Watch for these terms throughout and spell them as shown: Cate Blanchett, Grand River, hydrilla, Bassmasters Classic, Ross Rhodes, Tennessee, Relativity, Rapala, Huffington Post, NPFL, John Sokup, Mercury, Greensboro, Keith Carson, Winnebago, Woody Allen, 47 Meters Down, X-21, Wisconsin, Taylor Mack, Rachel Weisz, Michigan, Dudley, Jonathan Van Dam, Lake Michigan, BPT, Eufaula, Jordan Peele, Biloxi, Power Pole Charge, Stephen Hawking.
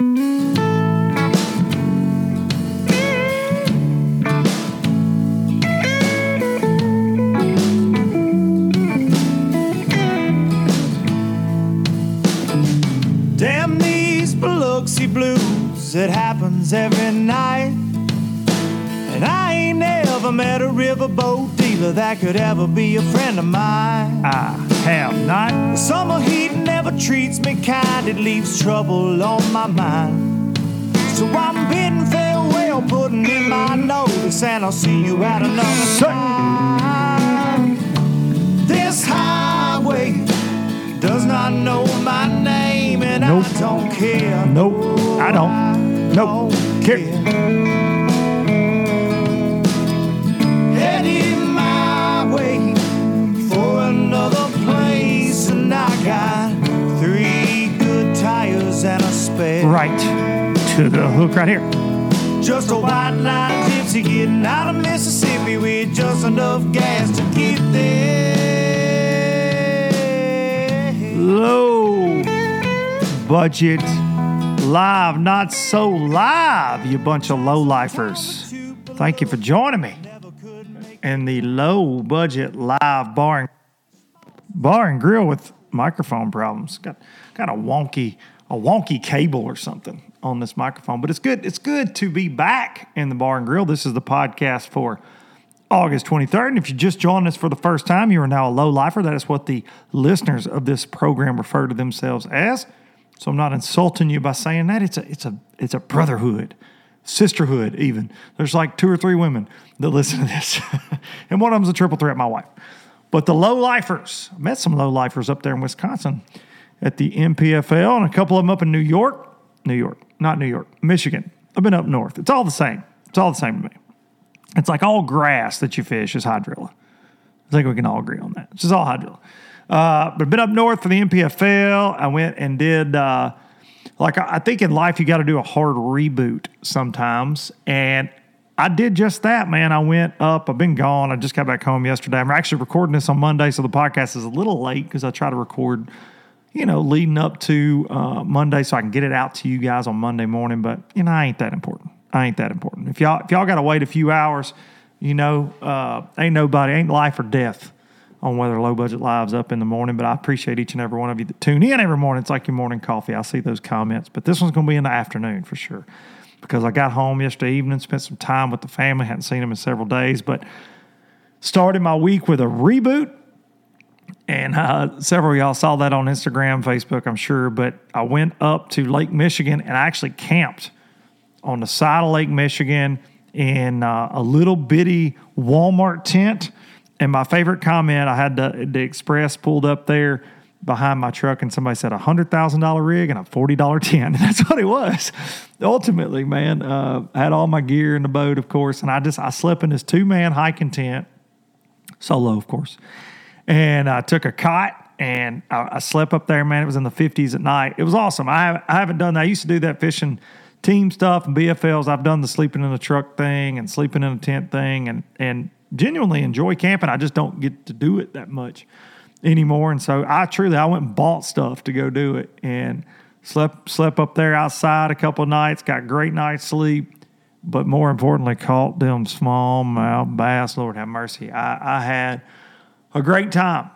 Damn these Biloxi blues, it happens every night. And I ain't ever met a riverboat dealer that could ever be a friend of mine. I have not. The summer heat never treats me kind, it leaves trouble on my mind. So I'm bidding farewell, putting in my notice, and I'll see you at another time. This highway does not know my name, and nope. I don't care. Nope, I don't. Nope, don't care. Right to the hook right here. Just a white line gypsy getting out of Mississippi with just enough gas to get there. Low budget live, not so live, you bunch of low lifers. Thank you for joining me in the low budget live bar and grill with microphone problems. Got a wonky cable or something on this microphone, but it's good to be back in the Bar and Grill. This is the podcast for August 23rd, and if you just joined us for the first time, you are now a low-lifer. That is what the listeners of this program refer to themselves as, so I'm not insulting you by saying that. It's a brotherhood, sisterhood even. There's like two or three women that listen to this, and one of them's a triple threat, my wife. But the low-lifers, I met some low-lifers up there in Wisconsin, at the MPFL, and a couple of them up in Michigan. I've been up north. It's all the same. It's all the same to me. It's like all grass that you fish is hydrilla. I think we can all agree on that. It's just all hydrilla. But I've been up north for the MPFL. I went and did, I think in life you got to do a hard reboot sometimes, and I did just that, man. I went up. I've been gone. I just got back home yesterday. I'm actually recording this on Monday, so the podcast is a little late because I try to record leading up to Monday so I can get it out to you guys on Monday morning. But, I ain't that important. If y'all got to wait a few hours, ain't life or death on whether Low Budget Live's up in the morning. But I appreciate each and every one of you that tune in every morning. It's like your morning coffee. I see those comments. But this one's going to be in the afternoon for sure because I got home yesterday evening, spent some time with the family, hadn't seen them in several days. But started my week with a reboot. And several of y'all saw that on Instagram, Facebook, I'm sure. But I went up to Lake Michigan and I actually camped on the side of Lake Michigan in a little bitty Walmart tent. And my favorite comment, I had the Express pulled up there behind my truck and somebody said $100,000 rig and a $40 tent. And that's what it was. Ultimately, man, I had all my gear in the boat, of course. And I slept in this 2-man hiking tent, solo, of course. And I took a cot, and I slept up there, man. It was in the 50s at night. It was awesome. I haven't done that. I used to do that fishing team stuff and BFLs. I've done the sleeping in a truck thing and sleeping in a tent thing and genuinely enjoy camping. I just don't get to do it that much anymore. And so I went and bought stuff to go do it and slept up there outside a couple of nights, got great night's sleep. But more importantly, caught them smallmouth bass. Lord have mercy. I had a great time.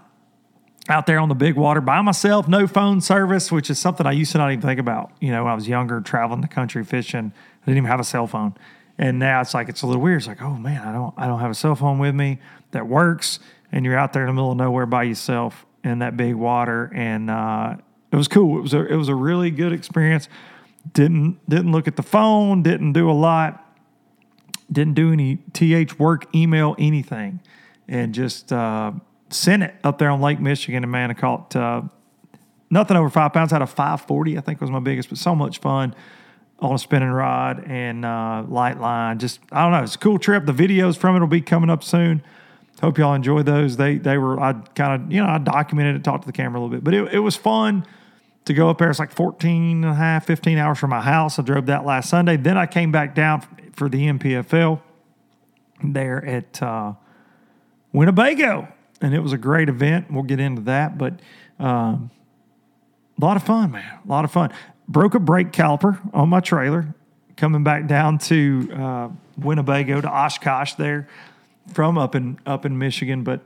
out there on the big water by myself, no phone service, which is something I used to not even think about. You know, when I was younger, traveling the country fishing, I didn't even have a cell phone. And now it's like, it's a little weird. It's like, oh man, I don't have a cell phone with me that works. And you're out there in the middle of nowhere by yourself in that big water. And it was cool. It was a really good experience. Didn't look at the phone, didn't do a lot. Didn't do any TH work, email, anything. And just sent it up there on Lake Michigan. And, man, I caught nothing over 5 pounds. I had a 540, I think was my biggest, but so much fun on a spinning rod and light line. Just, I don't know, it's a cool trip. The videos from it will be coming up soon. Hope y'all enjoy those. They were, I kind of, you know, I documented it, talked to the camera a little bit. But it was fun to go up there. It's like 14 and a half, 15 hours from my house. I drove that last Sunday. Then I came back down for the MPFL there at Winnebago, and it was a great event. We'll get into that, but a lot of fun, man. A lot of fun. Broke a brake caliper on my trailer coming back down to Winnebago to Oshkosh there from up in Michigan, but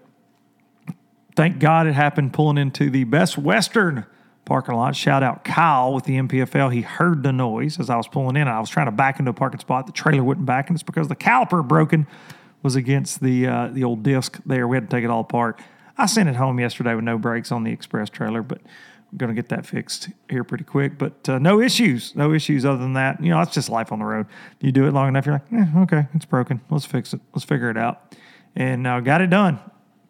thank God it happened pulling into the Best Western parking lot. Shout out Kyle with the MPFL. He heard the noise as I was pulling in. I was trying to back into a parking spot. The trailer wouldn't back, and it's because the caliper broken was against the old disc there. We had to take it all apart. I sent it home yesterday with no brakes on the Express trailer, but I'm going to get that fixed here pretty quick. But no issues other than that. You know, it's just life on the road. You do it long enough, you're like, okay, it's broken. Let's fix it. Let's figure it out. And got it done.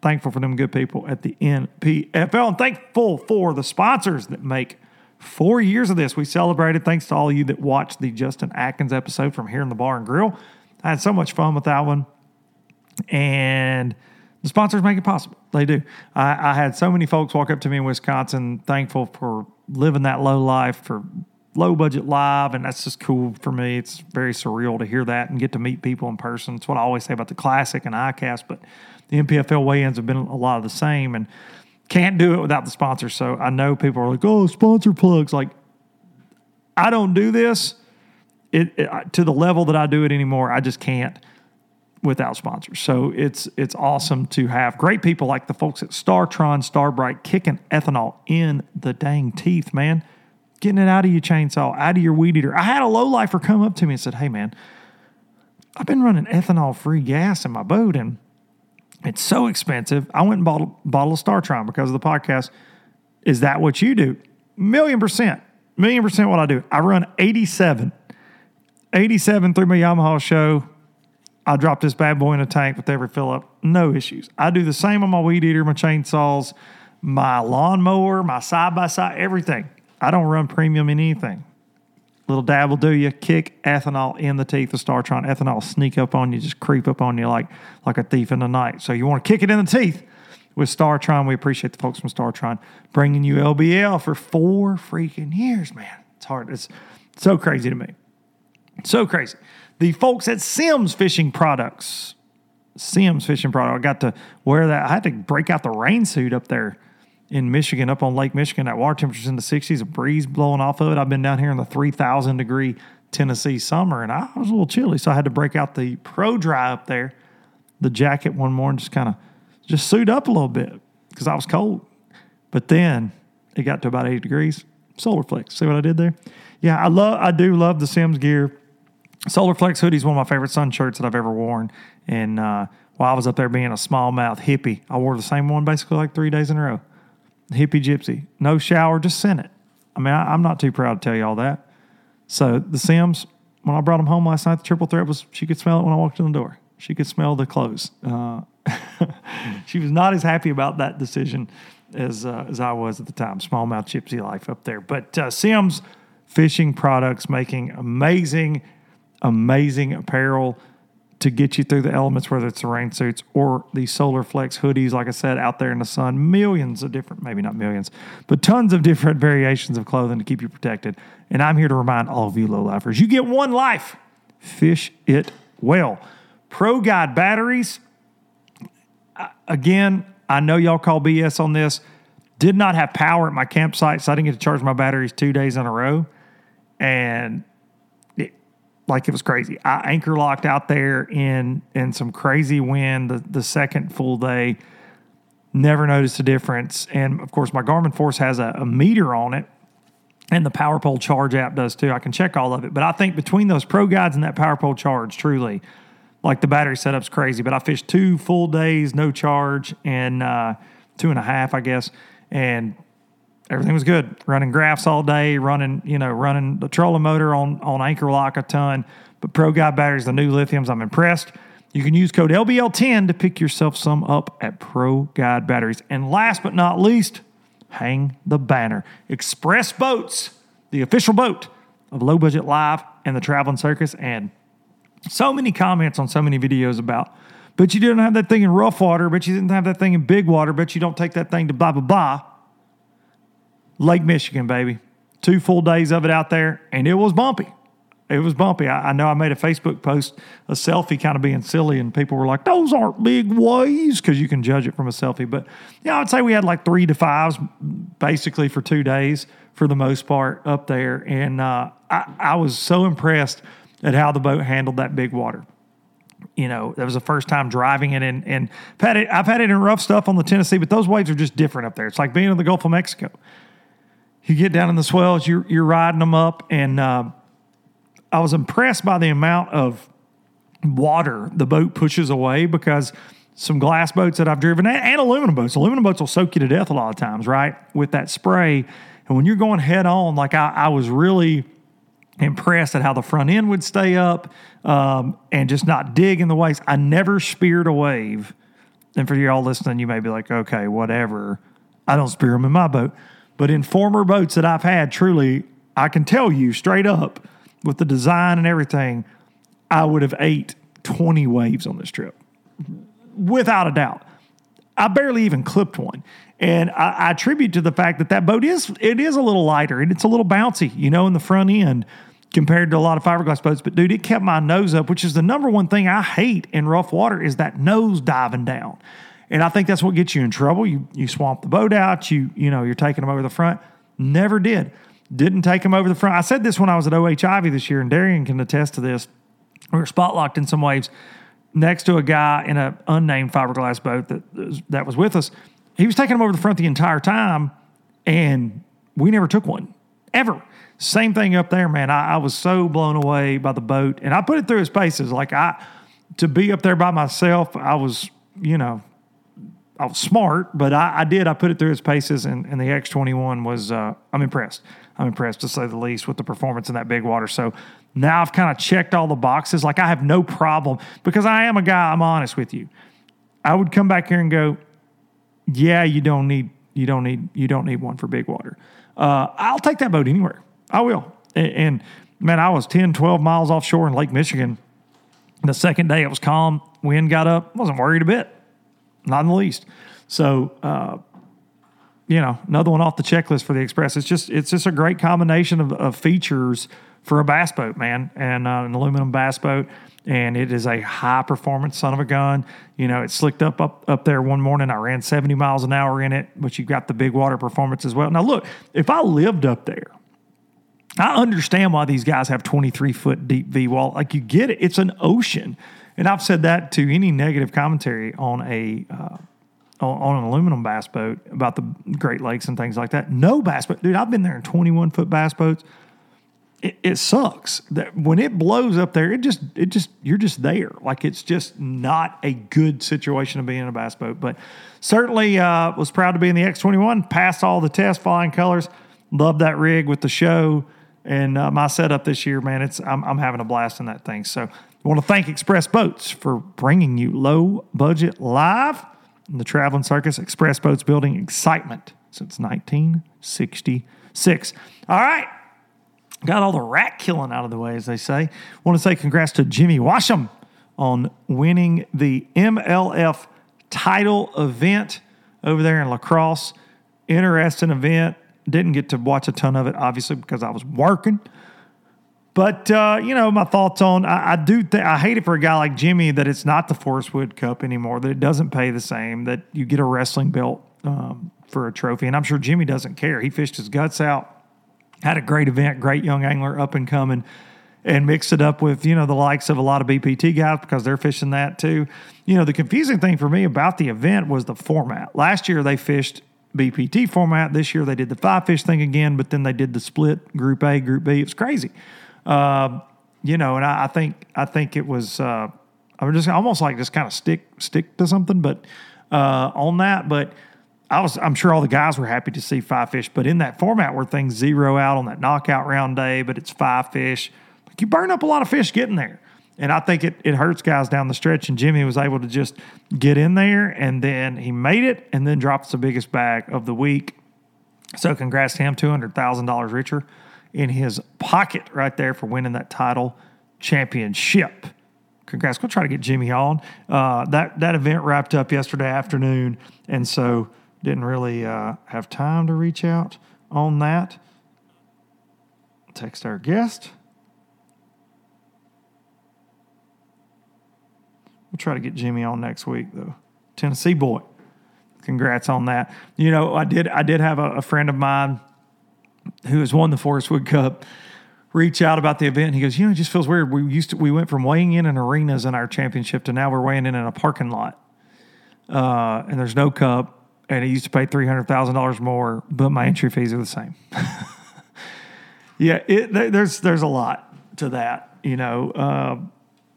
Thankful for them good people at the NPFL, and thankful for the sponsors that make 4 years of this. We celebrated. Thanks to all of you that watched the Justin Atkins episode from Here in the Bar and Grill. I had so much fun with that one, and the sponsors make it possible. They do. I had so many folks walk up to me in Wisconsin, thankful for living that low life, for low budget live, and that's just cool for me. It's very surreal to hear that and get to meet people in person. It's what I always say about the Classic and ICAST, but the MPFL weigh-ins have been a lot of the same, and can't do it without the sponsors. So I know people are like, oh, sponsor plugs. Like, I don't do this to the level that I do it anymore. I just can't without sponsors. So it's awesome to have great people like the folks at StarTron, Starbright, kicking ethanol in the dang teeth, man. Getting it out of your chainsaw, out of your weed eater. I had a lowlifer come up to me and said, hey, man, I've been running ethanol-free gas in my boat, and it's so expensive. I went and bought a bottle of StarTron because of the podcast. Is that what you do? Million percent what I do. I run 87 through my Yamaha show. I drop this bad boy in a tank with every fill-up. No issues. I do the same on my weed eater, my chainsaws, my lawnmower, my side-by-side, everything. I don't run premium in anything. Little dab will do you. Kick ethanol in the teeth of StarTron. Ethanol sneak up on you, just creep up on you like a thief in the night. So you want to kick it in the teeth with StarTron. We appreciate the folks from StarTron bringing you LBL for 4 freaking years, man. It's hard. It's so crazy to me. So crazy. The folks at Simms Fishing Products. I got to wear that. I had to break out the rain suit up there in Michigan, up on Lake Michigan. That water temperature's in the 60s, a breeze blowing off of it. I've been down here in the 3,000-degree Tennessee summer, and I was a little chilly, so I had to break out the ProDry up there, the jacket one morning, just suit up a little bit because I was cold. But then it got to about 80 degrees. Solar Flex. See what I did there? Yeah, I do love the Sims gear. Solar Flex hoodie is one of my favorite sun shirts that I've ever worn, and while I was up there being a smallmouth hippie, I wore the same one basically like 3 days in a row. Hippie gypsy, no shower, just sent it. I mean, I'm not too proud to tell you all that. So the Sims, when I brought them home last night, the triple threat was she could smell it when I walked in the door. She could smell the clothes. She was not as happy about that decision as I was at the time. Smallmouth gypsy life up there. But Sims Fishing Products making amazing apparel to get you through the elements, whether it's the rain suits or the Solar Flex hoodies, like I said, out there in the sun. Millions of different, maybe not millions, but tons of different variations of clothing to keep you protected. And I'm here to remind all of you lowlifers, you get one life. Fish it well. ProGuide Batteries. Again, I know y'all call BS on this. Did not have power at my campsite, so I didn't get to charge my batteries 2 days in a row. And it was crazy. I anchor locked out there in some crazy wind the second full day. Never noticed a difference. And, of course, my Garmin Force has a meter on it, and the Power Pole Charge app does too. I can check all of it. But I think between those Pro Guides and that Power Pole Charge, truly, like the battery setup's crazy. But I fished 2 full days, no charge, and 2.5, I guess. And everything was good. Running graphs all day, running the trolling motor on anchor lock a ton. But ProGuide Batteries, the new lithiums, I'm impressed. You can use code LBL10 to pick yourself some up at ProGuide Batteries. And last but not least, hang the banner. Express Boats, the official boat of Low Budget Live and the Traveling Circus. And so many comments on so many videos about, but you didn't have that thing in rough water, but you didn't have that thing in big water, but you don't take that thing to blah, blah, blah. Lake Michigan, baby. 2 full days of it out there, and it was bumpy. It was bumpy. I know I made a Facebook post, a selfie kind of being silly, and people were like, those aren't big waves, because you can judge it from a selfie. But yeah, I would say we had like 3 to 5s basically for 2 days for the most part up there. And I was so impressed at how the boat handled that big water. You know, that was the first time driving it. And I've had it in rough stuff on the Tennessee, but those waves are just different up there. It's like being in the Gulf of Mexico. You get down in the swells, you're riding them up, and I was impressed by the amount of water the boat pushes away, because some glass boats that I've driven and aluminum boats will soak you to death a lot of times, right, with that spray. And when you're going head on, like I was really impressed at how the front end would stay up and just not dig in the waves. I never speared a wave. And for y'all listening, you may be like, okay, whatever. I don't spear them in my boat. But in former boats that I've had, truly, I can tell you straight up, with the design and everything, I would have ate 20 waves on this trip, without a doubt. I barely even clipped one. And I attribute to the fact that boat is a little lighter, and it's a little bouncy, you know, in the front end compared to a lot of fiberglass boats. But, dude, it kept my nose up, which is the number one thing I hate in rough water, is that nose diving down. And I think that's what gets you in trouble. You swamp the boat out. You know, you're taking them over the front. Never did. Didn't take them over the front. I said this when I was at OHIV this year, and Darian can attest to this. We were spot locked in some waves next to a guy in an unnamed fiberglass boat that was with us. He was taking them over the front the entire time, and we never took one, ever. Same thing up there, man. I was so blown away by the boat, and I put it through its paces. Like, to be up there by myself, I was, you know, I was smart, but I did. I put it through its paces, and the X-21 was I'm impressed. I'm impressed, to say the least, with the performance in that big water. So now I've kind of checked all the boxes. Like, I have no problem, because I am a guy, I'm honest with you. I would come back here and go, yeah, you don't need one for big water. I'll take that boat anywhere. I will. And man, I was 10, 12 miles offshore in Lake Michigan. The second day, it was calm. Wind got up. Wasn't worried a bit. Not in the least. So, you know, another one off the checklist for the Express. It's just a great combination of features for a bass boat, man, and an aluminum bass boat. And it is a high-performance son of a gun. You know, it slicked up there one morning. I ran 70 miles an hour in it, but you've got the big water performance as well. Now, look, if I lived up there, I understand why these guys have 23-foot deep V-wall. Like, you get it. It's an ocean. And I've said that to any negative commentary on an aluminum bass boat about the Great Lakes and things like that. No bass boat. Dude, I've been there in 21-foot bass boats. It sucks. That when it blows up there, it just you're just there. Like, it's just not a good situation to be in a bass boat. But certainly was proud to be in the X-21. Passed all the tests, flying colors. Loved that rig with the show. And my setup this year, man, I'm having a blast in that thing. So I want to thank Express Boats for bringing you Low Budget Live in the Traveling Circus. Express Boats, building excitement since 1966. All right. Got all the rat killing out of the way, as they say. Want to say congrats to Jimmy Washam on winning the MLF title event over there in La Crosse. Interesting event. Didn't get to watch a ton of it, obviously, because I was working. But, you know, my thoughts on, I hate it for a guy like Jimmy that it's not the Forestwood Cup anymore, that it doesn't pay the same, that you get a wrestling belt for a trophy. And I'm sure Jimmy doesn't care. He fished his guts out, had a great event, great young angler, up and coming. and mix it up with, you know, the likes of a lot of BPT guys because they're fishing that too. You know, the confusing thing for me about the event was the format. Last year they fished BPT format. This year they did the five fish thing again, but then they did the split Group A, Group B. It's crazy, you know. And I think it was I'm just almost like just kind of stick to something, but on that. But I'm sure all the guys were happy to see five fish. But in that format where things zero out on that knockout round day, but it's five fish, like you burn up a lot of fish getting there. And I think it hurts guys down the stretch, and Jimmy was able to just get in there, and then he made it, and then drops the biggest bag of the week. So congrats to him, $200,000 richer in his pocket right there for winning that title championship. Congrats. Go try to get Jimmy on. That event wrapped up yesterday afternoon, and so didn't really have time to reach out on that. Text our guest. We'll try to get Jimmy on next week, though. Tennessee boy. Congrats on that. You know, I did have a friend of mine who has won the Forestwood Cup reach out about the event. He goes, you know, it just feels weird. We went from weighing in arenas in our championship to now we're weighing in a parking lot. And there's no cup. And I used to pay $300,000 more, but my entry fees are the same. Yeah, there's a lot to that, you know.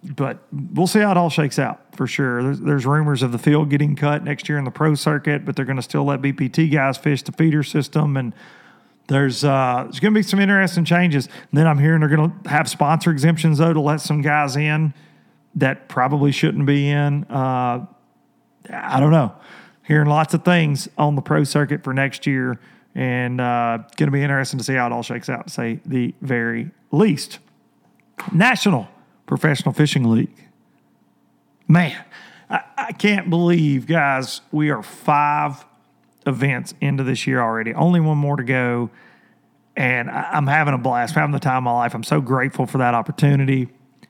But we'll see how it all shakes out for sure. There's rumors of the field getting cut next year in the pro circuit, but they're going to still let BPT guys fish the feeder system. And there's going to be some interesting changes. And then I'm hearing they're going to have sponsor exemptions, though, to let some guys in that probably shouldn't be in. I don't know. Hearing lots of things on the pro circuit for next year, and going to be interesting to see how it all shakes out, to say the very least. National Professional Fishing League. Man, I can't believe, guys, we are 5 events into this year already. Only one more to go, and I'm having a blast. I'm having the time of my life. I'm so grateful for that opportunity.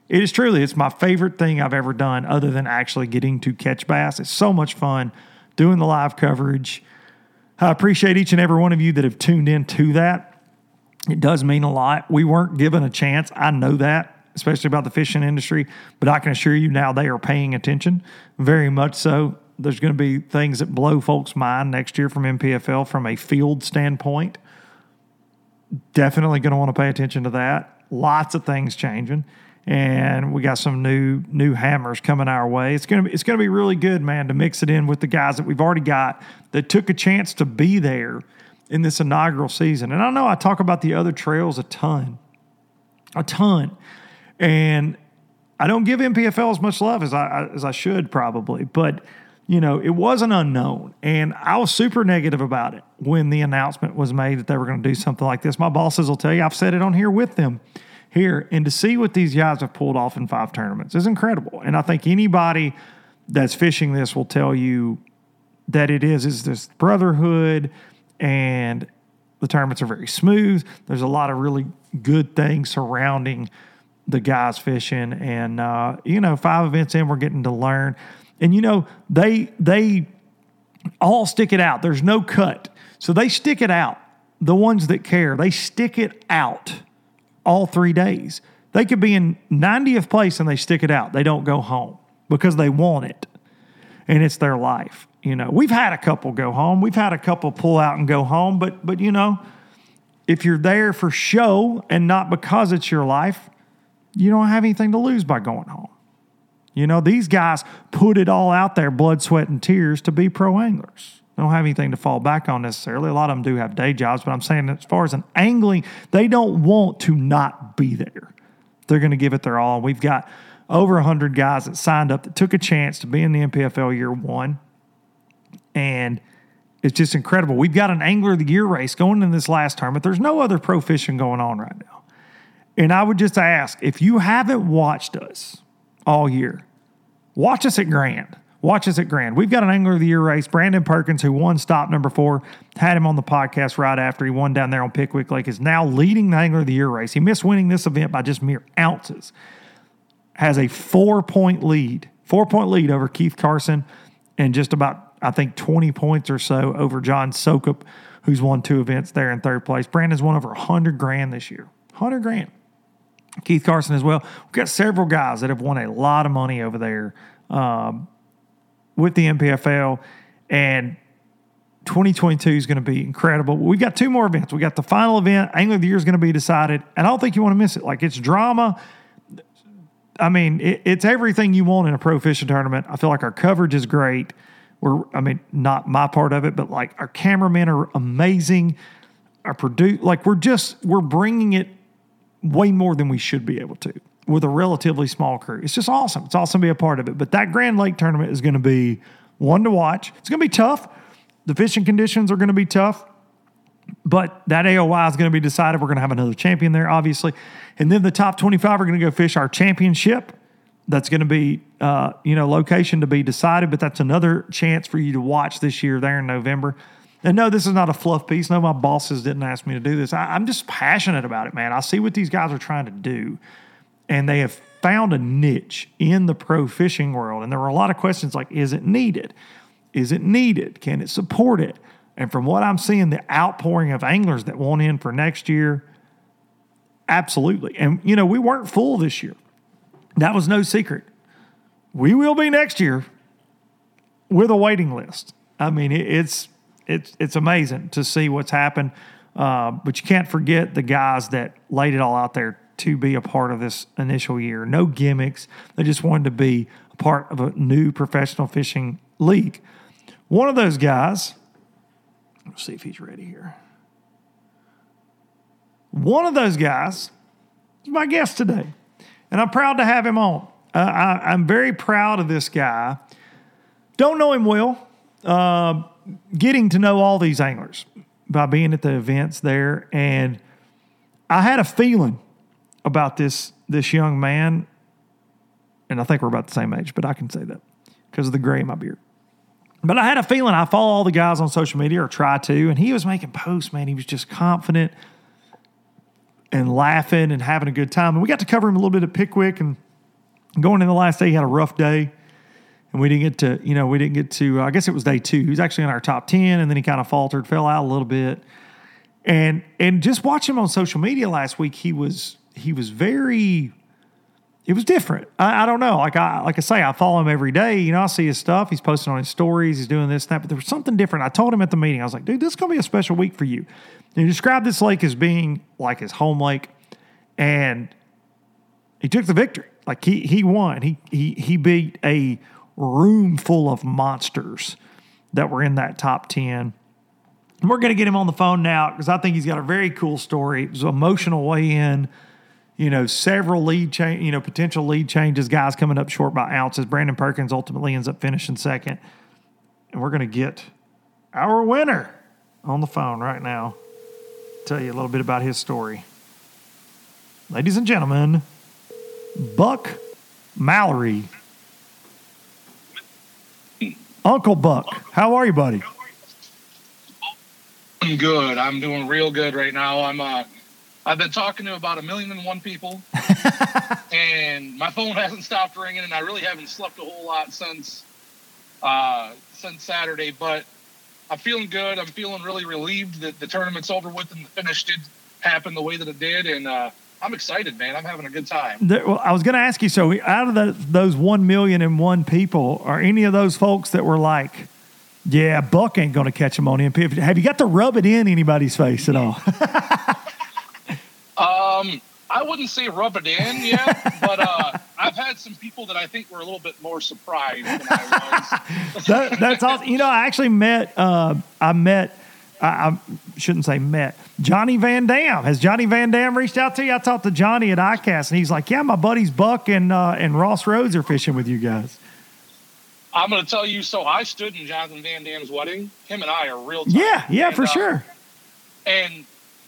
It is truly, it's my favorite thing I've ever done other than actually getting to catch bass. It's so much fun doing the live coverage. I appreciate each and every one of you that have tuned in to that. It does mean a lot. We weren't given a chance. I know that, especially about the fishing industry, but I can assure you now they are paying attention, very much so. There's going to be things that blow folks' mind next year from MPFL from a field standpoint. Definitely going to want to pay attention to that. Lots of things changing. And we got some new hammers coming our way. It's gonna be really good, man, to mix it in with the guys that we've already got that took a chance to be there in this inaugural season. And I know I talk about the other trails a ton, and I don't give MPFL as much love as I should probably, but you know, it was an unknown, and I was super negative about it when the announcement was made that they were going to do something like this. My bosses will tell you I've said it on here with them. Here, and to see what these guys have pulled off in 5 tournaments is incredible. And I think anybody that's fishing this will tell you that it is this brotherhood, and the tournaments are very smooth. There's a lot of really good things surrounding the guys fishing, and you know, 5 events in, we're getting to learn. And you know, they all stick it out. There's no cut, so they stick it out. The ones that care, they stick it out. All 3 days. They could be in 90th place and they stick it out. They don't go home because they want it, and it's their life. You know, we've had a couple go home. We've had a couple pull out and go home, but you know, if you're there for show and not because it's your life, you don't have anything to lose by going home. You know, these guys put it all out there, blood, sweat, and tears to be pro anglers. Don't have anything to fall back on necessarily. A lot of them do have day jobs, but I'm saying as far as an angling, they don't want to not be there. They're going to give it their all. We've got over 100 guys that signed up that took a chance to be in the MPFL year one, and it's just incredible. We've got an Angler of the Year race going in this last tournament. There's no other pro fishing going on right now. And I would just ask, if you haven't watched us all year, watch us at Grand. Watch us at Grand. We've got an Angler of the Year race. Brandon Perkins, who won stop number 4, had him on the podcast right after he won down there on Pickwick Lake, is now leading the Angler of the Year race. He missed winning this event by just mere ounces. Has a 4-point lead over Keith Carson, and just about, I think, 20 points or so over John Sokup, who's won 2 events there in 3rd place. Brandon's won over $100,000 this year. $100,000 Keith Carson as well. We've got several guys that have won a lot of money over there with the MPFL, and 2022 is going to be incredible. We've got two more events. We got the final event. Angler of the Year is going to be decided, and I don't think you want to miss it. Like, it's drama. I mean, it's everything you want in a pro fishing tournament. I feel like our coverage is great. I mean, not my part of it, but like our cameramen are amazing. We're bringing it way more than we should be able to with a relatively small crew. It's just awesome. It's awesome to be a part of it. But that Grand Lake tournament is going to be one to watch. It's going to be tough. The fishing conditions are going to be tough, but that AOI is going to be decided. We're going to have another champion there, obviously. And then the top 25 are going to go fish our championship. That's going to be, location to be decided, but that's another chance for you to watch this year there in November. And no, this is not a fluff piece. No, my bosses didn't ask me to do this. I'm just passionate about it, man. I see what these guys are trying to do, and they have found a niche in the pro fishing world. And there were a lot of questions like, is it needed? Is it needed? Can it support it? And from what I'm seeing, the outpouring of anglers that want in for next year, absolutely. And, we weren't full this year. That was no secret. We will be next year with a waiting list. I mean, it's amazing to see what's happened. But you can't forget the guys that laid it all out there to be a part of this initial year. No gimmicks. They just wanted to be a part of a new professional fishing league. One of those guys, let's see if he's ready here. One of those guys is my guest today, and I'm proud to have him on. I'm very proud of this guy. Don't know him well. Getting to know all these anglers by being at the events there. And I had a feeling about this young man, and I think we're about the same age, but I can say that because of the gray in my beard. But I had a feeling. I follow all the guys on social media, or try to, and he was making posts, man. He was just confident and laughing and having a good time. And we got to cover him a little bit at Pickwick, and going in the last day, he had a rough day. And we didn't get to, I guess it was day two. He was actually in our top 10, and then he kind of faltered, fell out a little bit. And just watch him on social media last week, he was very, it was different. I don't know. Like I say, I follow him every day. I see his stuff. He's posting on his stories. He's doing this and that. But there was something different. I told him at the meeting, I was like, dude, this is going to be a special week for you. And he described this lake as being like his home lake. And he took the victory. Like he won. He beat a room full of monsters that were in that top 10. And we're going to get him on the phone now because I think he's got a very cool story. It was an emotional way in, several potential lead changes, guys coming up short by ounces. Brandon Perkins ultimately ends up finishing second. And we're going to get our winner on the phone right now. Tell you a little bit about his story. Ladies and gentlemen, Buck Mallory. Uncle Buck, how are you, buddy? I'm good. I'm doing real good right now. I've been talking to about 1,000,001 people, and my phone hasn't stopped ringing, and I really haven't slept a whole lot since Saturday. But I'm feeling good. I'm feeling really relieved that the tournament's over with and the finish did happen the way that it did, and I'm excited, man. I'm having a good time. I was going to ask you, so out of those 1,000,001 people, are any of those folks that were like, yeah, Buck ain't going to catch him on MPFL? Have you got to rub it in anybody's face at all? I wouldn't say rub it in yet, but I've had some people that I think were a little bit more surprised than I was. That's awesome. I actually met I shouldn't say met. Johnny Van Dam. Has Johnny Van Dam reached out to you? I talked to Johnny at ICAST, and he's like, yeah, my buddies Buck and Ross Rhodes are fishing with you guys. I'm going to tell you, so I stood in Jonathan Van Dam's wedding. Him and I are real tight. Yeah, for sure. And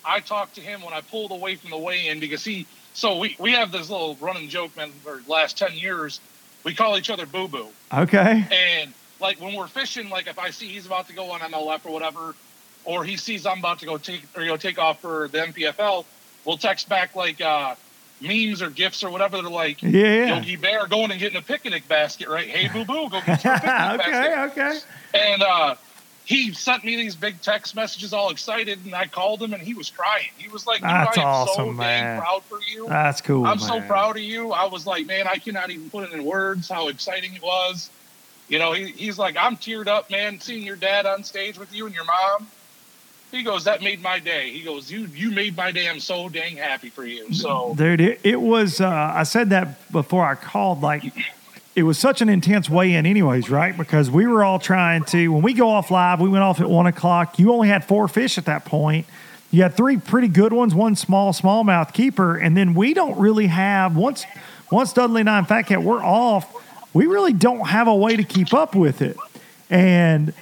I talked to him when I pulled away from the weigh-in because we have this little running joke, man, for the last 10 years. We call each other boo-boo. Okay. And, like, when we're fishing, like, if I see he's about to go on MLF or whatever, or he sees I'm about to take off for the MPFL, we'll text back like memes or gifs or whatever. They're like, yeah. Yogi Bear going and getting a picnic basket, right? Hey, boo-boo, go get your picnic basket. Okay. And he sent me these big text messages all excited, and I called him, and he was crying. He was like, dude, that's awesome, so dang proud for you. That's cool, I'm so proud of you. I was like, man, I cannot even put it in words how exciting it was. You know, he's like, I'm teared up, man, seeing your dad on stage with you and your mom. He goes, that made my day. He goes, you made my day. I'm so dang happy for you. So, dude, it was, I said that before I called, like, it was such an intense weigh-in anyways, right? Because we were all trying to, when we go off live, we went off at 1 o'clock. You only had 4 fish at that point. You had 3 pretty good ones, one smallmouth keeper. And then we don't really have, once Dudley and I and Fat Cat were off, we really don't have a way to keep up with it. And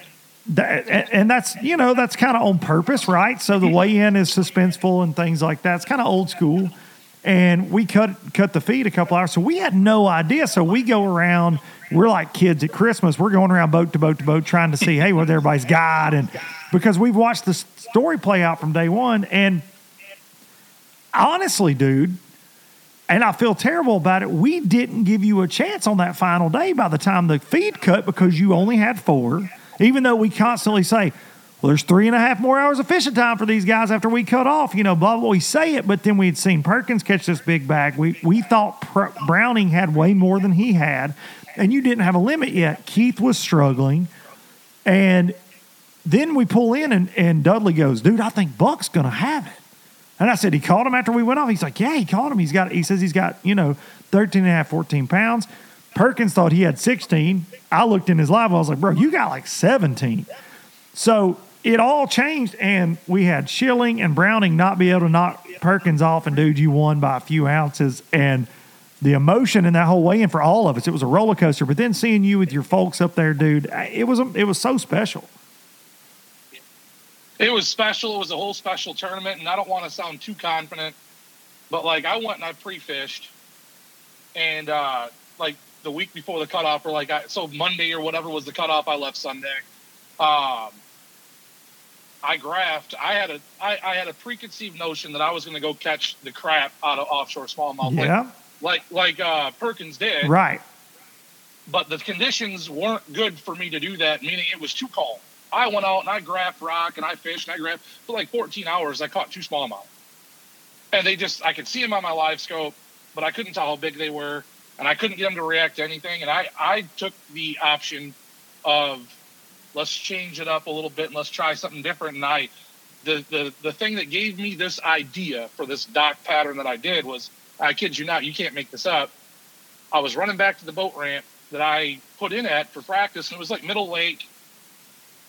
that's, you know, that's kind of on purpose, right? So the weigh-in is suspenseful and things like that. It's kind of old school. And we cut the feed a couple hours. So we had no idea. So we go around. We're like kids at Christmas. We're going around boat to boat to boat trying to see, hey, what everybody's got. And because we've watched the story play out from day one. And honestly, dude, and I feel terrible about it, we didn't give you a chance on that final day by the time the feed cut because you only had 4. Even though we constantly say, well, there's 3.5 more hours of fishing time for these guys after we cut off, you know, blah, blah. We say it, but then we'd seen Perkins catch this big bag. We thought Browning had way more than he had, and you didn't have a limit yet. Keith was struggling. And then we pull in, and Dudley goes, dude, I think Buck's going to have it. And I said, he caught him after we went off. He's like, yeah, he caught him. He says he's got, you know, 13.5, 14 pounds. Perkins thought he had 16. I looked in his live. I was like, bro, you got like 17. So it all changed, and we had Schilling and Browning not be able to knock Perkins off, and, dude, you won by a few ounces. And the emotion in that whole weigh-in for all of us, it was a roller coaster. But then seeing you with your folks up there, dude, it was so special. It was special. It was a whole special tournament, and I don't want to sound too confident, but, like, I went and I pre-fished, and, like, the week before the cutoff, or, like, so Monday or whatever was the cutoff, I left Sunday. I graphed. I had a preconceived notion that I was going to go catch the crap out of offshore smallmouth, yeah, like Perkins did, right? But the conditions weren't good for me to do that, meaning it was too cold. I went out and I graphed rock and I fished and I graphed for like 14 hours. I caught 2 smallmouth, and I could see them on my live scope, but I couldn't tell how big they were, and I couldn't get them to react to anything. And I took the option of, let's change it up a little bit and let's try something different. And the thing that gave me this idea for this dock pattern that I did was, I kid you not, you can't make this up. I was running back to the boat ramp that I put in at for practice, and it was like Middle Lake,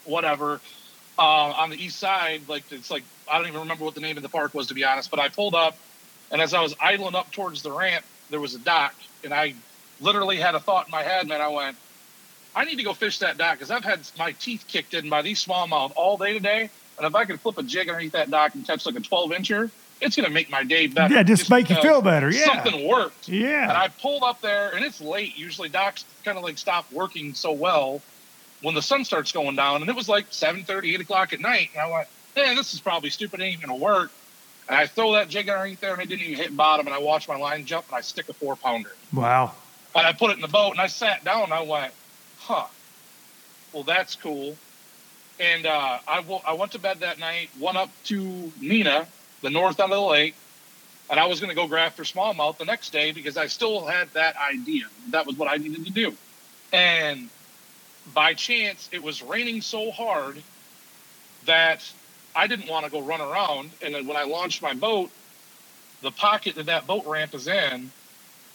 whatever, on the east side. Like, it's like, I don't even remember what the name of the park was, to be honest, but I pulled up, and as I was idling up towards the ramp, there was a dock, and I literally had a thought in my head, man. I went, I need to go fish that dock because I've had my teeth kicked in by these smallmouth all day today. And if I could flip a jig underneath that dock and catch like a 12-incher, it's going to make my day better. Yeah, just make you feel better. Yeah. Something worked. Yeah. And I pulled up there, and it's late. Usually docks kind of like stop working so well when the sun starts going down. And it was like 7:30, 8 o'clock at night. And I went, hey, this is probably stupid. It ain't even going to work. And I throw that jig underneath there, and it didn't even hit bottom. And I watch my line jump, and I stick a 4-pounder. Wow. And I put it in the boat, and I sat down, and I went, huh, well, that's cool. And I went to bed that night, went up to Nina, the north end of the lake, and I was going to go graph for smallmouth the next day because I still had that idea. That was what I needed to do. And by chance, it was raining so hard that I didn't want to go run around. And then when I launched my boat, the pocket that that boat ramp is in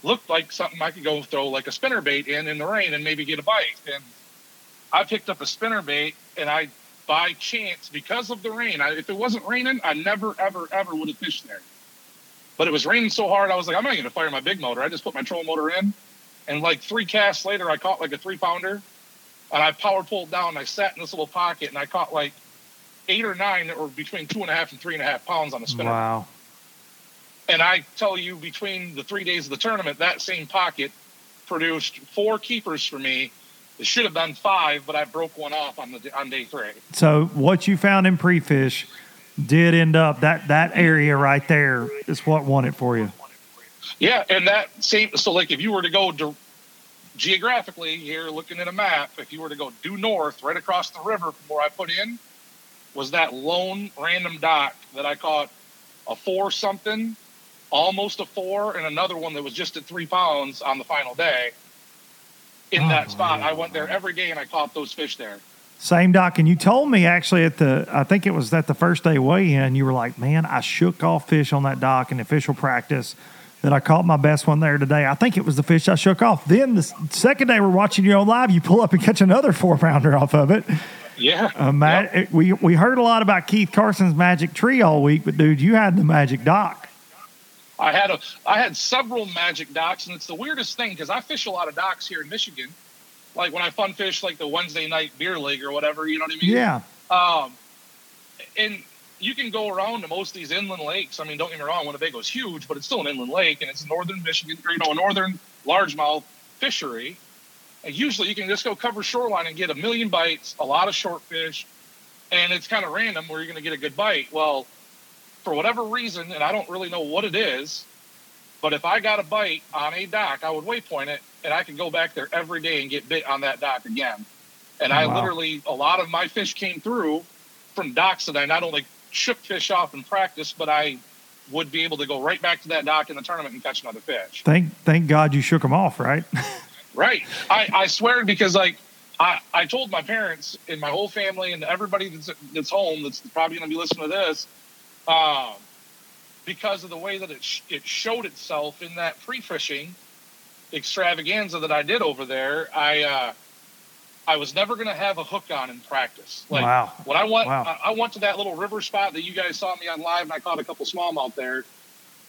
looked like something I could go throw like a spinnerbait in the rain and maybe get a bite. And I picked up a spinnerbait, and I, by chance, because of the rain, if it wasn't raining, I never, ever, ever would have fished there. But it was raining so hard, I was like, I'm not going to fire my big motor. I just put my trolling motor in. And like 3 casts later, I caught like a 3-pounder. And I power pulled down. And I sat in this little pocket, and I caught like 8 or 9 that were between 2.5 and 3.5 pounds on a spinnerbait. Wow. And I tell you, between the 3 days of the tournament, that same pocket produced 4 keepers for me. It should have been 5, but I broke one off on day 3. So what you found in pre-fish did end up, that area right there is what won it for you. Yeah, and that same, so like if you were to go geographically here, looking at a map, if you were to go due north, right across the river from where I put in, was that lone random dock that I caught a 4-something, almost a 4, and another one that was just at 3 pounds on the final day. In that spot, I went there every day and I caught those fish there. Same dock, and you told me actually at the, I think it was at the first day weigh-in, you were like, man, I shook off fish on that dock in official practice that I caught my best one there today. I think it was the fish I shook off. Then the second day we're watching you on live, you pull up and catch another 4-pounder off of it. Yeah. Matt, yep. We heard a lot about Keith Carson's magic tree all week, but, dude, you had the magic dock. I had several magic docks, and it's the weirdest thing because I fish a lot of docks here in Michigan. Like when I fun fish, like the Wednesday night beer league or whatever, you know what I mean? Yeah. And you can go around to most of these inland lakes. I mean, don't get me wrong, Winnebago's huge, but it's still an inland lake, and it's northern Michigan, or, you know, a northern largemouth fishery. And usually you can just go cover shoreline and get a million bites, a lot of short fish, and it's kind of random where you're going to get a good bite. Well, for whatever reason, and I don't really know what it is, but if I got a bite on a dock, I would waypoint it, and I could go back there every day and get bit on that dock again. And I literally, a lot of my fish came through from docks that I not only shook fish off in practice, but I would be able to go right back to that dock in the tournament and catch another fish. Thank God you shook them off, right? Right. I swear, because like I told my parents and my whole family and everybody that's home that's probably going to be listening to this, because of the way that it showed itself in that pre-fishing extravaganza that I did over there, I was never going to have a hook on in practice. Like, wow. When I went to that little river spot that you guys saw me on live, and I caught a couple smallmouth there.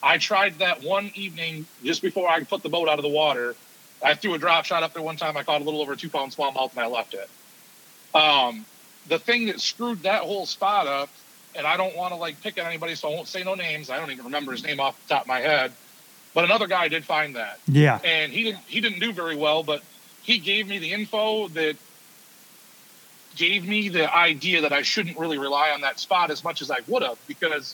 I tried that one evening just before I put the boat out of the water. I threw a drop shot up there one time. I caught a little over a 2-pound smallmouth, and I left it. The thing that screwed that whole spot up, and I don't want to like pick at anybody, so I won't say no names. I don't even remember his name off the top of my head, but another guy did find that. Yeah, and he didn't do very well, but he gave me the info that gave me the idea that I shouldn't really rely on that spot as much as I would have, because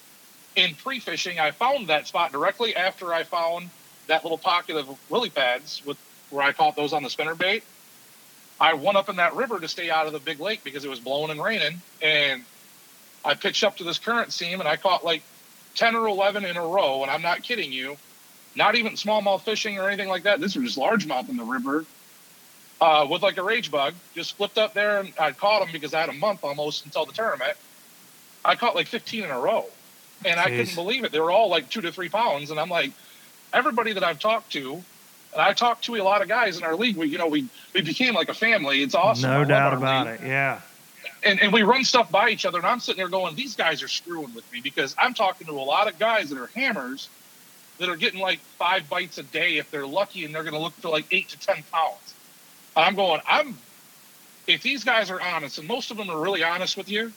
in pre-fishing, I found that spot directly after I found that little pocket of lily pads where I caught those on the spinnerbait. I went up in that river to stay out of the big lake because it was blowing and raining, and I pitched up to this current seam, and I caught like 10 or 11 in a row, and I'm not kidding you, not even smallmouth fishing or anything like that. This was just largemouth in the river with like a rage bug. Just flipped up there, and I caught them because I had a month almost until the tournament. I caught like 15 in a row, and I couldn't believe it. They were all like 2 to 3 pounds, and I'm like, everybody that I've talked to, and I talked to a lot of guys in our league, we became like a family. It's awesome. No doubt about it, yeah. And we run stuff by each other, and I'm sitting there going, these guys are screwing with me, because I'm talking to a lot of guys that are hammers that are getting like 5 bites a day if they're lucky, and they're going to look for like 8 to 10 pounds. And I'm going, if these guys are honest, and most of them are really honest with you,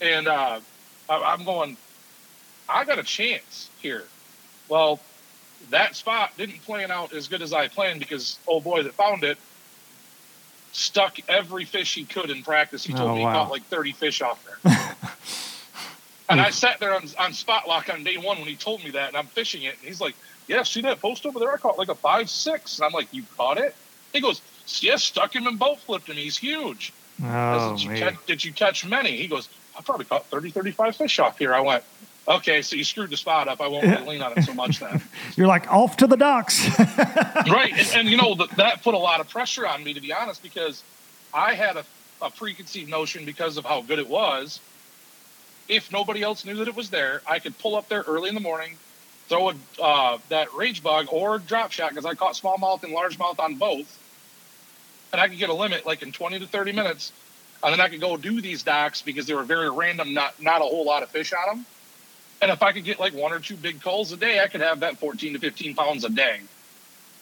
and I'm going, I got a chance here. Well, that spot didn't plan out as good as I planned, because old boy that found it stuck every fish he could in practice. He told me he caught like 30 fish off there. And I sat there on spot lock on day one when he told me that, and I'm fishing it, and he's like, yeah, see that post over there? I caught like a 5.6. And I'm like, you caught it? He goes, yes, stuck him and boat flipped him. He's huge. Oh, did you catch many? He goes, I probably caught 30, 35 fish off here. I went, okay, so you screwed the spot up. I won't really lean on it so much then. You're like, off to the docks. Right. And you know, that put a lot of pressure on me, to be honest, because I had a preconceived notion because of how good it was. If nobody else knew that it was there, I could pull up there early in the morning, throw that rage bug or drop shot, because I caught smallmouth and largemouth on both, and I could get a limit like in 20 to 30 minutes, and then I could go do these docks because they were very random, not a whole lot of fish on them. And if I could get like 1 or 2 big culls a day, I could have that 14 to 15 pounds a day,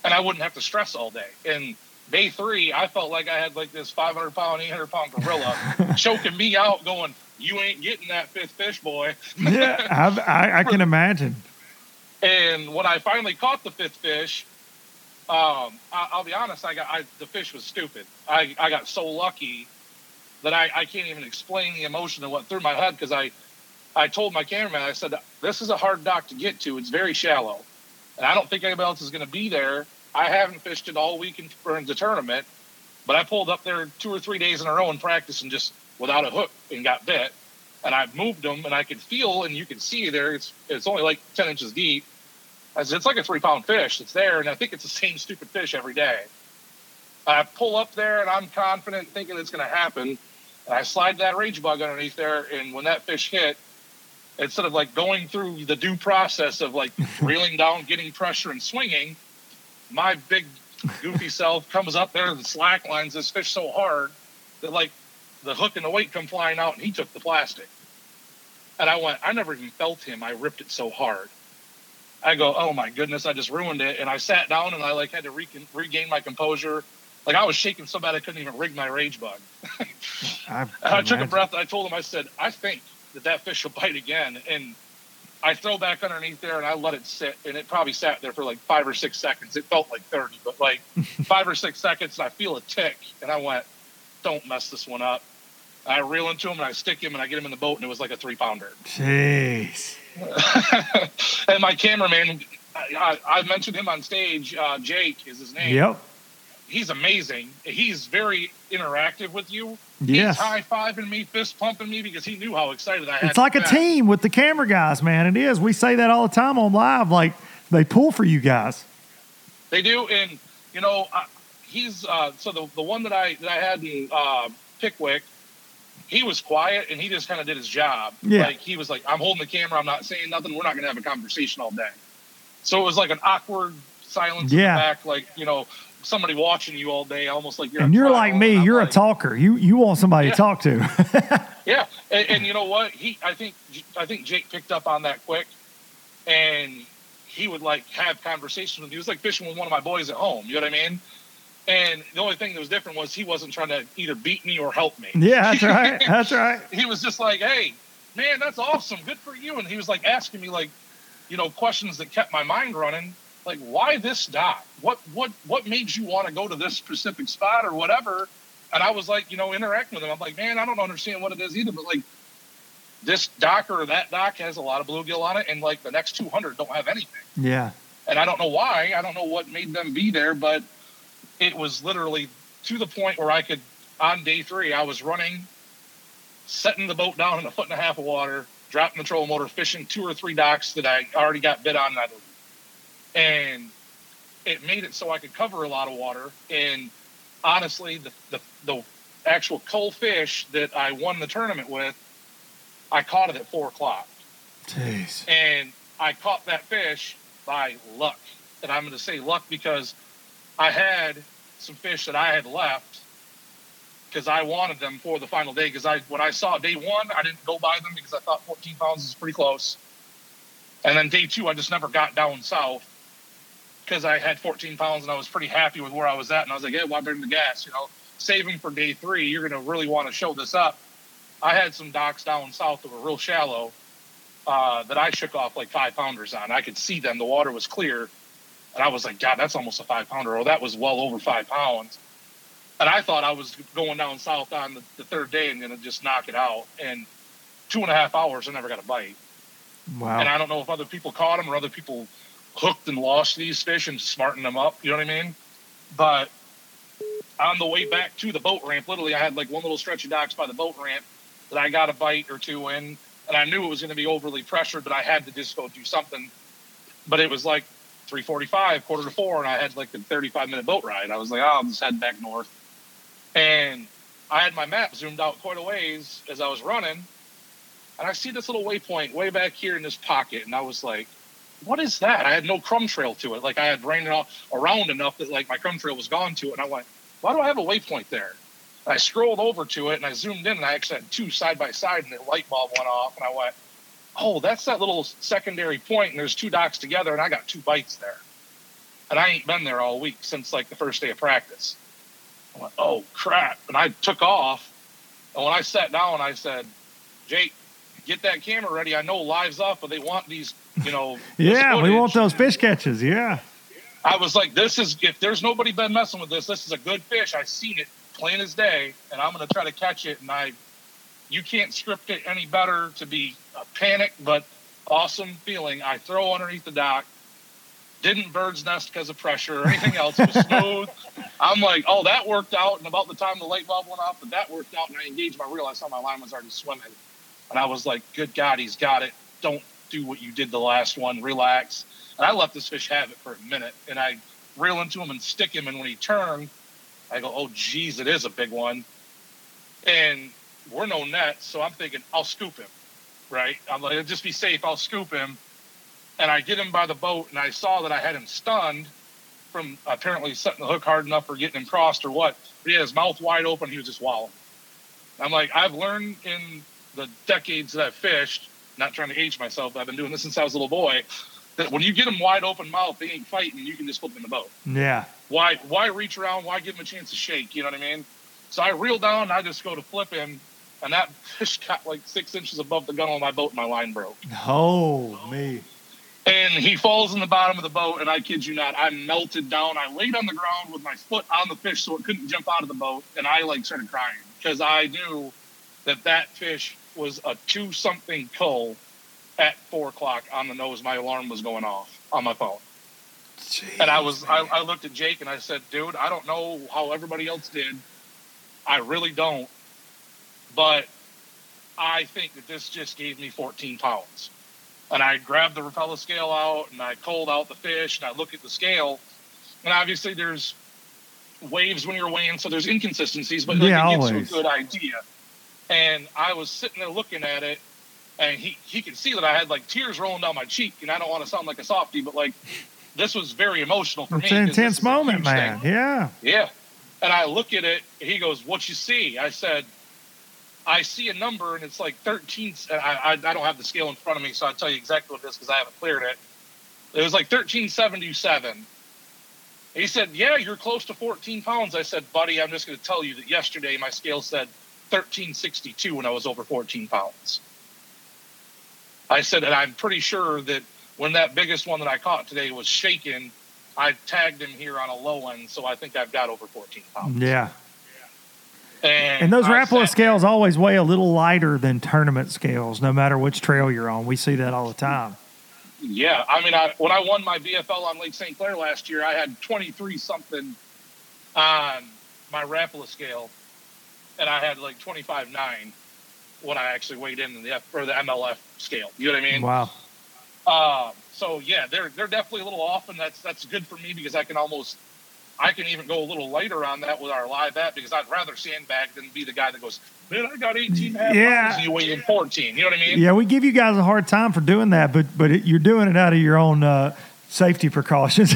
and I wouldn't have to stress all day. And day 3, I felt like I had like this 500-pound, 800-pound gorilla choking me out going, you ain't getting that 5th fish, boy. Yeah, I can imagine. And when I finally caught the 5th fish, I'll be honest, the fish was stupid. I got so lucky that I can't even explain the emotion that went through my head, because I told my cameraman, I said, this is a hard dock to get to. It's very shallow, and I don't think anybody else is going to be there. I haven't fished it all week in the tournament, but I pulled up there 2 or 3 days in a row in practice and just without a hook and got bit. And I moved them, and I could feel, and you could see there, it's only like 10 inches deep. I said, it's like a 3-pound fish. It's there, and I think it's the same stupid fish every day. I pull up there, and I'm confident, thinking it's going to happen. And I slide that rage bug underneath there, and when that fish hit, instead of like going through the due process of like reeling down, getting pressure, and swinging, my big goofy self comes up there and slack lines this fish so hard that like the hook and the weight come flying out, and he took the plastic. And I went, I never even felt him. I ripped it so hard. I go, oh my goodness, I just ruined it. And I sat down, and I like had to regain my composure. Like I was shaking so bad I couldn't even rig my rage bug. I took a breath. And I told him, I said, I think that fish will bite again. And I throw back underneath there, and I let it sit. And it probably sat there for like 5 or 6 seconds. It felt like 30, but like 5 or 6 seconds. And I feel a tick, and I went, don't mess this one up. I reel into him, and I stick him, and I get him in the boat, and it was like a 3-pounder. Jeez. And my cameraman, I mentioned him on stage. Jake is his name. Yep. He's amazing. He's very interactive with you. Yes. He's high-fiving me, fist-pumping me, because he knew how excited I had. It's like a team with the camera guys, man. It is. We say that all the time on live. Like, they pull for you guys. They do. And, you know, he's so the one that I had in Pickwick, he was quiet, and he just kind of did his job. Yeah. Like, he was like, I'm holding the camera. I'm not saying nothing. We're not going to have a conversation all day. So it was like an awkward silence in the back, like, you know, somebody watching you all day, almost like you're and you're like me, you're like, a talker. You want somebody to talk to. Yeah. And you know what? I think Jake picked up on that quick, and he would like have conversations with me. It was like fishing with one of my boys at home. You know what I mean? And the only thing that was different was he wasn't trying to either beat me or help me. Yeah, that's right. That's right. He was just like, hey, man, that's awesome. Good for you. And he was like asking me like, you know, questions that kept my mind running. Like, why this dock? What made you want to go to this specific spot or whatever? And I was like, you know, interacting with him. I'm like, man, I don't understand what it is either, but like this dock or that dock has a lot of bluegill on it, and like the next 200 don't have anything. Yeah. And I don't know why. I don't know what made them be there, but it was literally to the point where I could, on day 3, I was running, setting the boat down in 1.5 feet of water, dropping the trolling motor, fishing 2 or 3 docks that I already got bid on that. And it made it so I could cover a lot of water. And honestly, the actual cull fish that I won the tournament with, I caught it at 4:00. Jeez. And I caught that fish by luck. And I'm going to say luck because I had some fish that I had left because I wanted them for the final day. Because when I saw day 1, I didn't go buy them because I thought 14 pounds is pretty close. And then day 2, I just never got down south, because I had 14 pounds and I was pretty happy with where I was at. And I was like, yeah, well, I'm burning the gas, you know, saving for day 3. You're going to really want to show this up. I had some docks down south that were real shallow that I shook off like 5-pounders on. I could see them. The water was clear. And I was like, God, that's almost a 5-pounder. Or that was well over 5 pounds. And I thought I was going down south on the 3rd day and going to just knock it out. And 2.5 hours, I never got a bite. Wow. And I don't know if other people caught them or other people hooked and lost these fish and smartened them up, you know what I mean? But on the way back to the boat ramp, literally I had like one little stretch of docks by the boat ramp that I got a bite or two in, and I knew it was going to be overly pressured, but I had to just go do something. But it was like 3:45, 3:45, and I had like a 35-minute boat ride. I was like, oh, I'm just heading back north. And I had my map zoomed out quite a ways as I was running, and I see this little waypoint way back here in this pocket, and I was like, what is that? I had no crumb trail to it. Like, I had ran it around enough that, like, my crumb trail was gone to it. And I went, why do I have a waypoint there? And I scrolled over to it, and I zoomed in, and I actually had 2 side by side, and the light bulb went off. And I went, oh, that's that little secondary point, and there's 2 docks together, and I got 2 bites there. And I ain't been there all week since, like, the first day of practice. I went, oh, crap. And I took off. And when I sat down, I said, Jake, get that camera ready. I know live's off, but they want these, you know. Yeah, we want those fish catches. Yeah. I was like, this is, if there's nobody been messing with this, this is a good fish. I seen it plain as day, and I'm going to try to catch it. And you can't script it any better to be a panic, but awesome feeling. I throw underneath the dock, didn't bird's nest because of pressure or anything else. It was smooth. I'm like, oh, that worked out. And about the time the light bulb went off, but that worked out. And I engaged him. I realized how my line was already swimming. And I was like, good God, he's got it. Don't do what you did the last one. Relax. And I let this fish have it for a minute. And I reel into him and stick him. And when he turned, I go, oh, geez, it is a big one. And we're no net. So I'm thinking, I'll scoop him, right? I'm like, it'll just be safe. I'll scoop him. And I get him by the boat, and I saw that I had him stunned from apparently setting the hook hard enough or getting him crossed or what. But he had his mouth wide open. He was just wallowing. I'm like, I've learned in the decades that I've fished, not trying to age myself, but I've been doing this since I was a little boy, that when you get them wide open mouth, they ain't fighting. You can just flip them in the boat. Yeah. Why reach around? Why give him a chance to shake? You know what I mean? So I reel down, and I just go to flip him. And that fish got like 6 inches above the gunnel of my boat, and my line broke. Oh, me. And he falls in the bottom of the boat, and I kid you not, I melted down. I laid on the ground with my foot on the fish so it couldn't jump out of the boat, and I, like, started crying because I knew that that fish was a two-something cull at 4 o'clock on the nose. My alarm was going off on my phone. Jeez, and I looked at Jake, and I said, dude, I don't know how everybody else did. I really don't. But I think that this just gave me 14 pounds. And I grabbed the Rapala scale out, and I culled out the fish, and I look at the scale. And obviously there's waves when you're weighing, so there's inconsistencies, but yeah, it gives you a good idea. And I was sitting there looking at it, and he could see that I had, like, tears rolling down my cheek. And I don't want to sound like a softie, but, like, this was very emotional for me. It's an intense moment, man. Yeah. Yeah. And I look at it, and he goes, what you see? I said, I see a number, and it's like 13. I don't have the scale in front of me, so I'll tell you exactly what it is because I haven't cleared it. It was like 1377. He said, yeah, you're close to 14 pounds. I said, buddy, I'm just going to tell you that yesterday my scale said 1362 when I was over 14 pounds. I said, and I'm pretty sure that when that biggest one that I caught today was shaken, I tagged him here on a low end, so I think I've got over 14 pounds. Yeah. And those Rapala scales always weigh a little lighter than tournament scales, no matter which trail you're on. We see that all the time. Yeah. I mean, when I won my BFL on Lake St. Clair last year, I had 23-something on my Rapala scale, and I had like 25.9 when I actually weighed in the or the MLF scale. You know what I mean? Wow. So, yeah, they're definitely a little off, and that's good for me because I can almost – I can even go a little lighter on that with our live app because I'd rather sandbag than be the guy that goes, man, I got 18.5 pounds and you weigh in 14. You know what I mean? Yeah, we give you guys a hard time for doing that, but you're doing it out of your own safety precautions.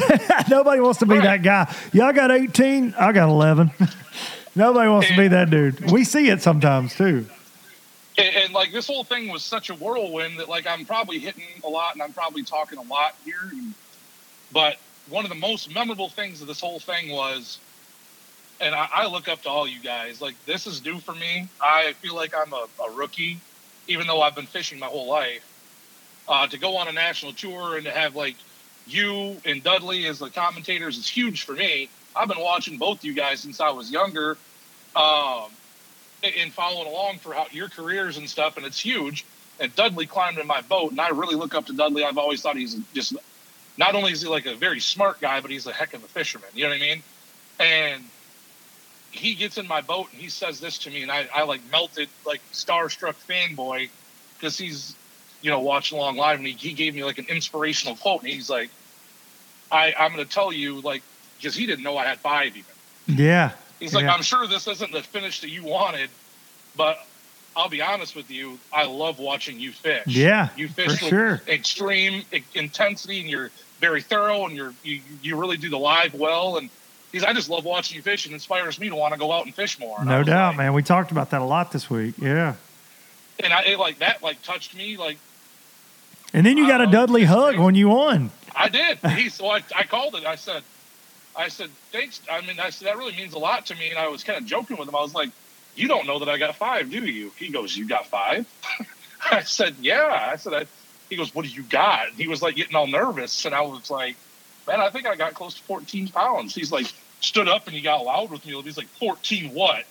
Nobody wants to be that guy. Y'all got 18, I got 11. Nobody wants to be that dude. We see it sometimes too. And, like, this whole thing was such a whirlwind that, like, I'm probably hitting a lot and I'm probably talking a lot here, but – one of the most memorable things of this whole thing was, and I look up to all you guys, like, this is new for me. I feel like I'm a rookie, even though I've been fishing my whole life, to go on a national tour and to have, like, you and Dudley as the commentators is huge for me. I've been watching both you guys since I was younger and following along for your careers and stuff, and it's huge. And Dudley climbed in my boat, and I really look up to Dudley. I've always thought he's just – not only is he like a very smart guy, but he's a heck of a fisherman. You know what I mean? And he gets in my boat and he says this to me. And I like melted, like starstruck fanboy because he's, you know, watching along live. And he gave me like an inspirational quote. And he's like, I'm going to tell you, like, because he didn't know I had 5 even. Yeah. He's like, I'm sure this isn't the finish that you wanted, but I'll be honest with you. I love watching you fish. Yeah. You fish with extreme intensity and you're very thorough, and you really do the live well. And I just love watching you fish, and inspires me to want to go out and fish more. And no doubt, like, man. We talked about that a lot this week. Yeah. And it touched me. Like, and then you got a Dudley hug when you won. I did. I called it. I said, thanks. I mean, I said, that really means a lot to me. And I was kind of joking with him. I was like, you don't know that I got 5, do you? He goes, you got 5? I said, yeah. I said, he goes, what do you got? And he was like getting all nervous. And I was like, man, I think I got close to 14 pounds. He's like, stood up and he got loud with me. He's like, 14 what?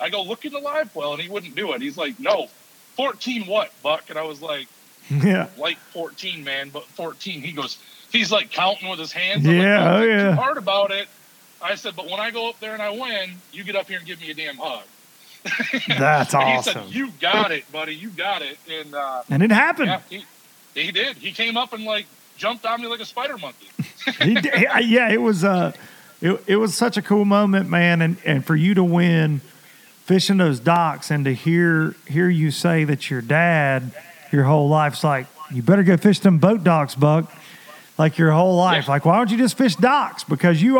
I go, look in the live well. And he wouldn't do it. He's like, no, 14 what, Buck? And I was like, Yeah. Like 14, man, but 14, he goes, he's like counting with his hands. I'm yeah, like, oh, yeah. Hard about it. I said, but when I go up there and I win, you get up here and give me a damn hug. That's awesome. He said, you got it, buddy. You got it. And it happened. Yeah, he did. He came up and like jumped on me like a spider monkey. Yeah, it was such a cool moment, man. And for you to win fishing those docks and to hear you say that your dad your whole life's like, you better go fish them boat docks, Buck. Like your whole life. Yeah. Like, why don't you just fish docks? Because you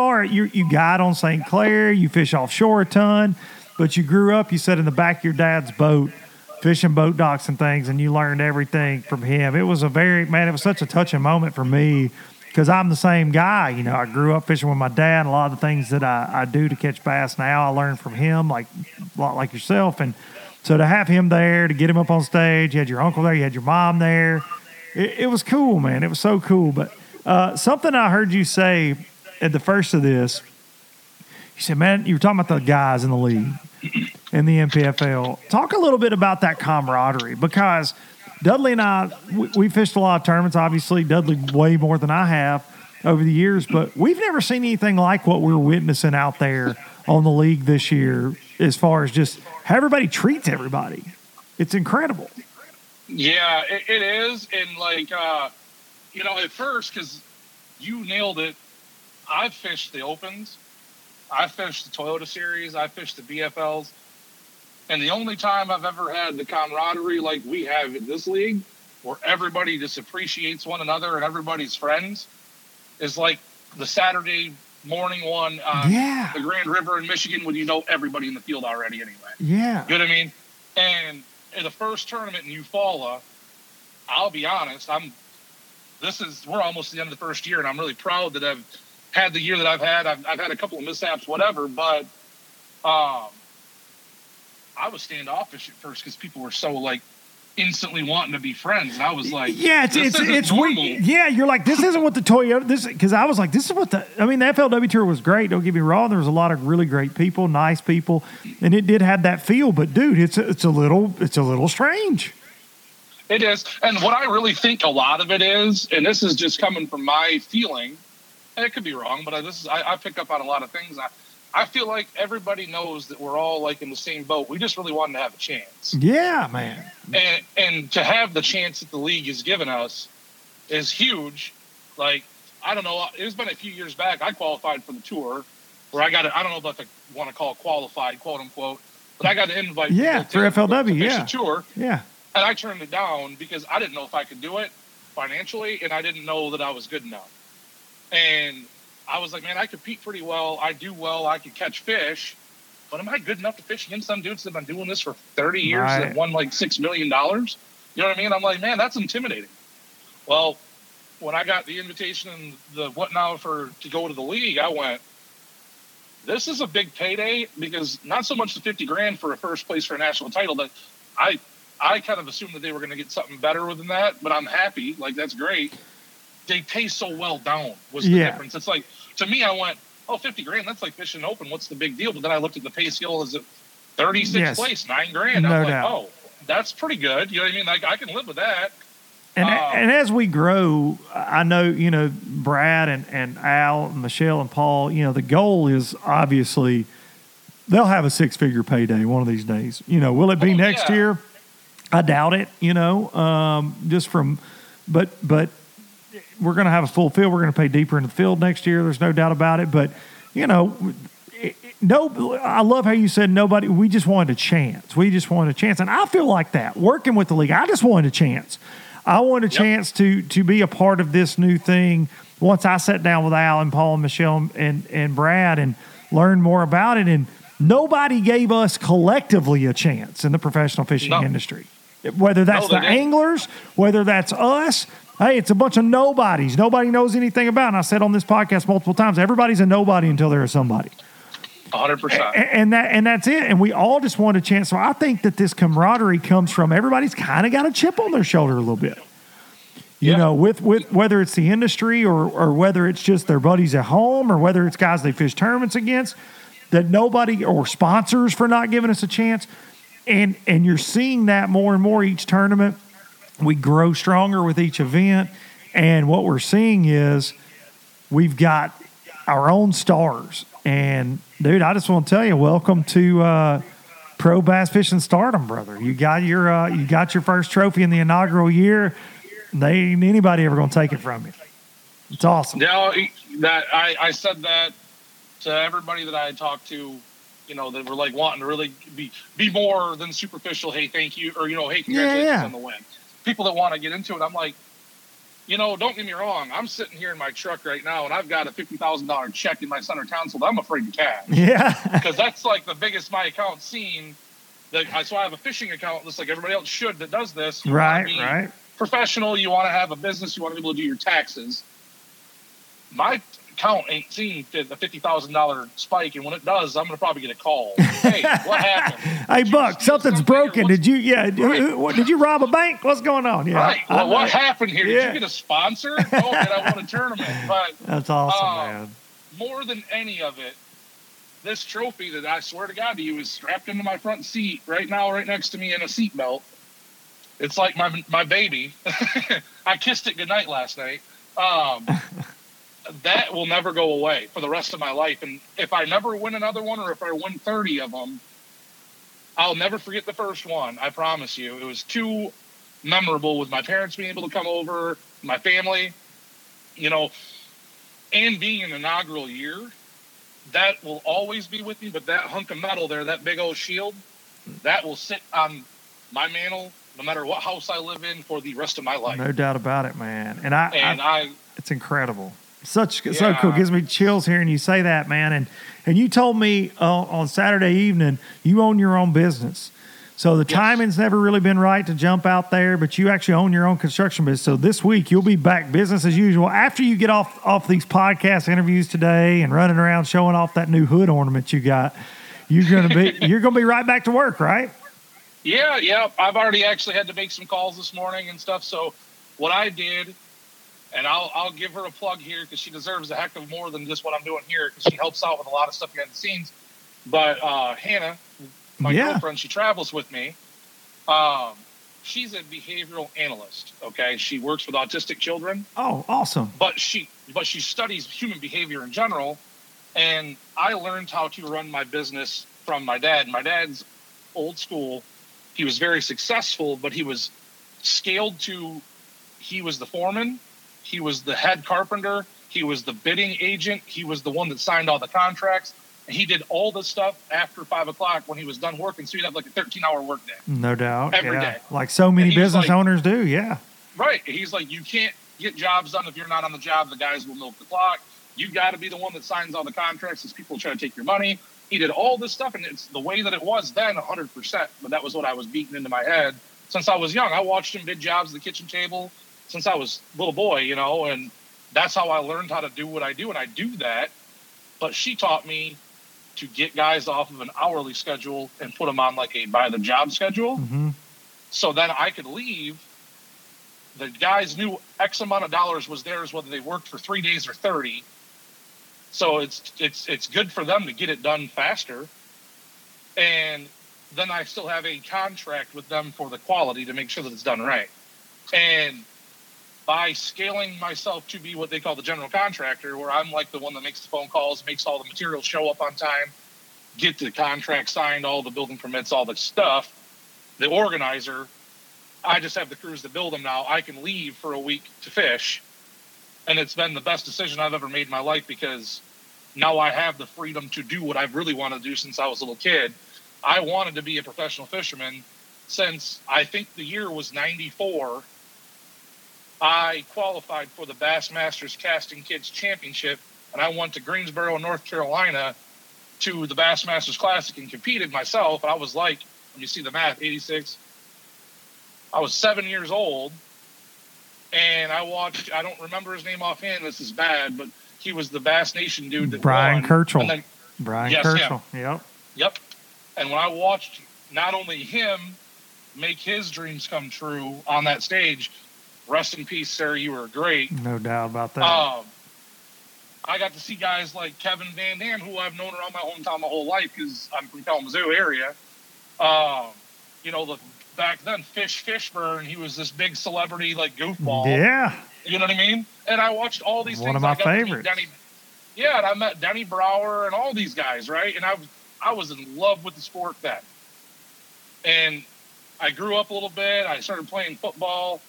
guide on St. Clair, you fish offshore a ton, but you grew up, you sat in the back of your dad's boat, fishing boat docks and things, and you learned everything from him. It was it was such a touching moment for me because I'm the same guy. You know, I grew up fishing with my dad, and a lot of the things that I do to catch bass now, I learned from him, like a lot like yourself. And so to have him there, to get him up on stage, you had your uncle there, you had your mom there. It was cool, man. It was so cool. But something I heard you say at the first of this, you said, man, you were talking about the guys in the league in the MPFL. Talk a little bit about that camaraderie because Dudley and I, we fished a lot of tournaments, obviously. Dudley way more than I have over the years, but we've never seen anything like what we're witnessing out there on the league this year as far as just how everybody treats everybody. It's incredible. Yeah, it is. And like, you know, at first, because you nailed it, I've fished the Opens, I've fished the Toyota Series, I've fished the BFLs, and the only time I've ever had the camaraderie like we have in this league, where everybody just appreciates one another and everybody's friends, is like the Saturday morning one on the Grand River in Michigan when you know everybody in the field already anyway. Yeah. You know what I mean? And in the first tournament in Eufaula, I'll be honest, we're almost at the end of the first year, and I'm really proud that I've had the year that I've had. I've had a couple of mishaps, whatever, but I was standoffish at first because people were so, like, instantly wanting to be friends. And I was like, yeah, it's weird. Yeah, you're like, this isn't what the Toyota, because I was like, this is what the FLW Tour was great. Don't get me wrong. There was a lot of really great people, nice people, and it did have that feel. But, dude, it's a little strange. It is. And what I really think a lot of it is, and this is just coming from my feeling, and it could be wrong, but I pick up on a lot of things. I feel like everybody knows that we're all like in the same boat. We just really wanted to have a chance. Yeah, man. And to have the chance that the league has given us is huge. Like, I don't know. It's been a few years back. I qualified for the tour where I got it. I don't know if I want to call it qualified, quote unquute, but I got an invite. Yeah, for FLW. Yeah. Tour. Yeah. And I turned it down because I didn't know if I could do it financially, and I didn't know that I was good enough. And I was like, man, I compete pretty well. I do well. I can catch fish. But am I good enough to fish against some dudes that have been doing this for 30 years that won like $6 million? You know what I mean? I'm like, man, that's intimidating. Well, when I got the invitation and the what now to go to the league, I went, this is a big payday because not so much the $50,000 for a first place for a national title that I kind of assumed that they were going to get something better than that, but I'm happy. Like, that's great. They pay so well down was the difference. It's like, to me, I went, oh, $50,000, that's like fishing open. What's the big deal? But then I looked at the pay scale as a 36th place, $9,000. No I'm doubt. Like, oh, that's pretty good. You know what I mean? Like, I can live with that. And as we grow, I know, you know, Brad and Al and Michelle and Paul, you know, the goal is obviously they'll have a six-figure payday one of these days. You know, will it be next year? I doubt it, you know, but we're going to have a full field. We're going to pay deeper in the field next year. There's no doubt about it. But, you know, I love how you said nobody, we just wanted a chance. We just wanted a chance. And I feel like that working with the league. I just wanted a chance. I wanted a chance to be a part of this new thing. Once I sat down with Al and Paul and Michelle and Brad and learned more about it. And nobody gave us collectively a chance in the professional fishing industry, whether that's the anglers, whether that's us. Hey, it's a bunch of nobodies. Nobody knows anything about it. And I said on this podcast multiple times, everybody's a nobody until they're a somebody. 100%. And that's it. And we all just want a chance. So I think that this camaraderie comes from everybody's kind of got a chip on their shoulder a little bit. You know, with whether it's the industry or whether it's just their buddies at home or whether it's guys they fish tournaments against, that nobody or sponsors for not giving us a chance. And you're seeing that more and more each tournament. We grow stronger with each event, and what we're seeing is we've got our own stars. And, dude, I just want to tell you, welcome to Pro Bass Fishing Stardom, brother. You got your first trophy in the inaugural year. They ain't anybody ever going to take it from you. It's awesome. Yeah, that I said that to everybody that I talked to, you know, that were like wanting to really be more than superficial. Hey, thank you, or, you know, hey, congratulations on the win. People that want to get into it, I'm like, you know, don't get me wrong. I'm sitting here in my truck right now, and I've got a $50,000 check in my center console that I'm afraid to cash. Yeah, because that's like the biggest my account's seen. So I have a fishing account just like everybody else should that does this. You right, be right. Professional. You want to have a business. You want to be able to do your taxes. My account ain't seen the $50,000 spike, and when it does, I'm gonna probably get a call. Hey, what happened? Hey, Buck, something's broken. Did you? Yeah. Right. Did you rob a bank? What's going on? Yeah. Right. Well, what happened here? Yeah. Did you get a sponsor? Oh, did I won a tournament? But that's awesome, man. More than any of it, this trophy that I swear to God to you is strapped into my front seat right now, right next to me in a seatbelt. It's like my baby. I kissed it goodnight last night. That will never go away for the rest of my life. And if I never win another one, or if I win 30 of them, I'll never forget the first one. I promise you. It was too memorable with my parents being able to come over, my family, you know, and being an inaugural year. That will always be with me. But that hunk of metal there, that big old shield, that will sit on my mantle no matter what house I live in for the rest of my life. No doubt about it, man. And it's incredible. So cool. It gives me chills hearing you say that, man. And you told me on Saturday evening you own your own business. So the timing's never really been right to jump out there, but you actually own your own construction business. So this week you'll be back business as usual after you get off these podcast interviews today and running around showing off that new hood ornament you got. You're gonna be right back to work, right? Yeah. I've already actually had to make some calls this morning and stuff. So what I did. And I'll give her a plug here because she deserves a heck of more than just what I'm doing here because she helps out with a lot of stuff behind the scenes. But Hannah, my girlfriend, she travels with me. She's a behavioral analyst, okay? She works with autistic children. Oh, awesome. But she studies human behavior in general. And I learned how to run my business from my dad. My dad's old school. He was very successful, but he was scaled to – he was the foreman. He was the head carpenter. He was the bidding agent. He was the one that signed all the contracts. And he did all this stuff after 5 o'clock when he was done working. So he'd have like a 13-hour workday. No doubt. Every day. Like so many business owners do, yeah. Right. He's like, you can't get jobs done if you're not on the job. The guys will milk the clock. You got to be the one that signs all the contracts as people try to take your money. He did all this stuff, and it's the way that it was then 100%. But that was what I was beating into my head since I was young. I watched him bid jobs at the kitchen table. Since I was a little boy, you know, and that's how I learned how to do what I do, and I do that. But she taught me to get guys off of an hourly schedule and put them on like a by-the-job schedule. Mm-hmm. So then I could leave. The guys knew X amount of dollars was theirs, whether they worked for 3 days or 30. So it's good for them to get it done faster. And then I still have a contract with them for the quality to make sure that it's done right. And by scaling myself to be what they call the general contractor, where I'm like the one that makes the phone calls, makes all the materials show up on time, get the contract signed, all the building permits, all the stuff, the organizer, I just have the crews to build them now. I can leave for a week to fish. And it's been the best decision I've ever made in my life because now I have the freedom to do what I've really wanted to do since I was a little kid. I wanted to be a professional fisherman since I think the year was 94. I qualified for the Bassmasters Casting Kids Championship, and I went to Greensboro, North Carolina, to the Bassmasters Classic and competed myself. And I was like, when you see the math, 86. I was 7 years old, and I watched. I don't remember his name offhand. This is bad, but he was the Bass Nation dude that Brian Kirchhoff. Brian Kirchhoff. Yep. And when I watched not only him make his dreams come true on that stage. Rest in peace, sir. You were great. No doubt about that. I got to see guys like Kevin Van Dam, who I've known around my hometown my whole life because I'm from Kalamazoo area. You know, the back then, Fish Fishburne, he was this big celebrity, like, goofball. Yeah. You know what I mean? And I watched all these things. One of my favorites. And I met Denny Brower and all these guys, right? And I was in love with the sport then. And I grew up a little bit. I started playing football.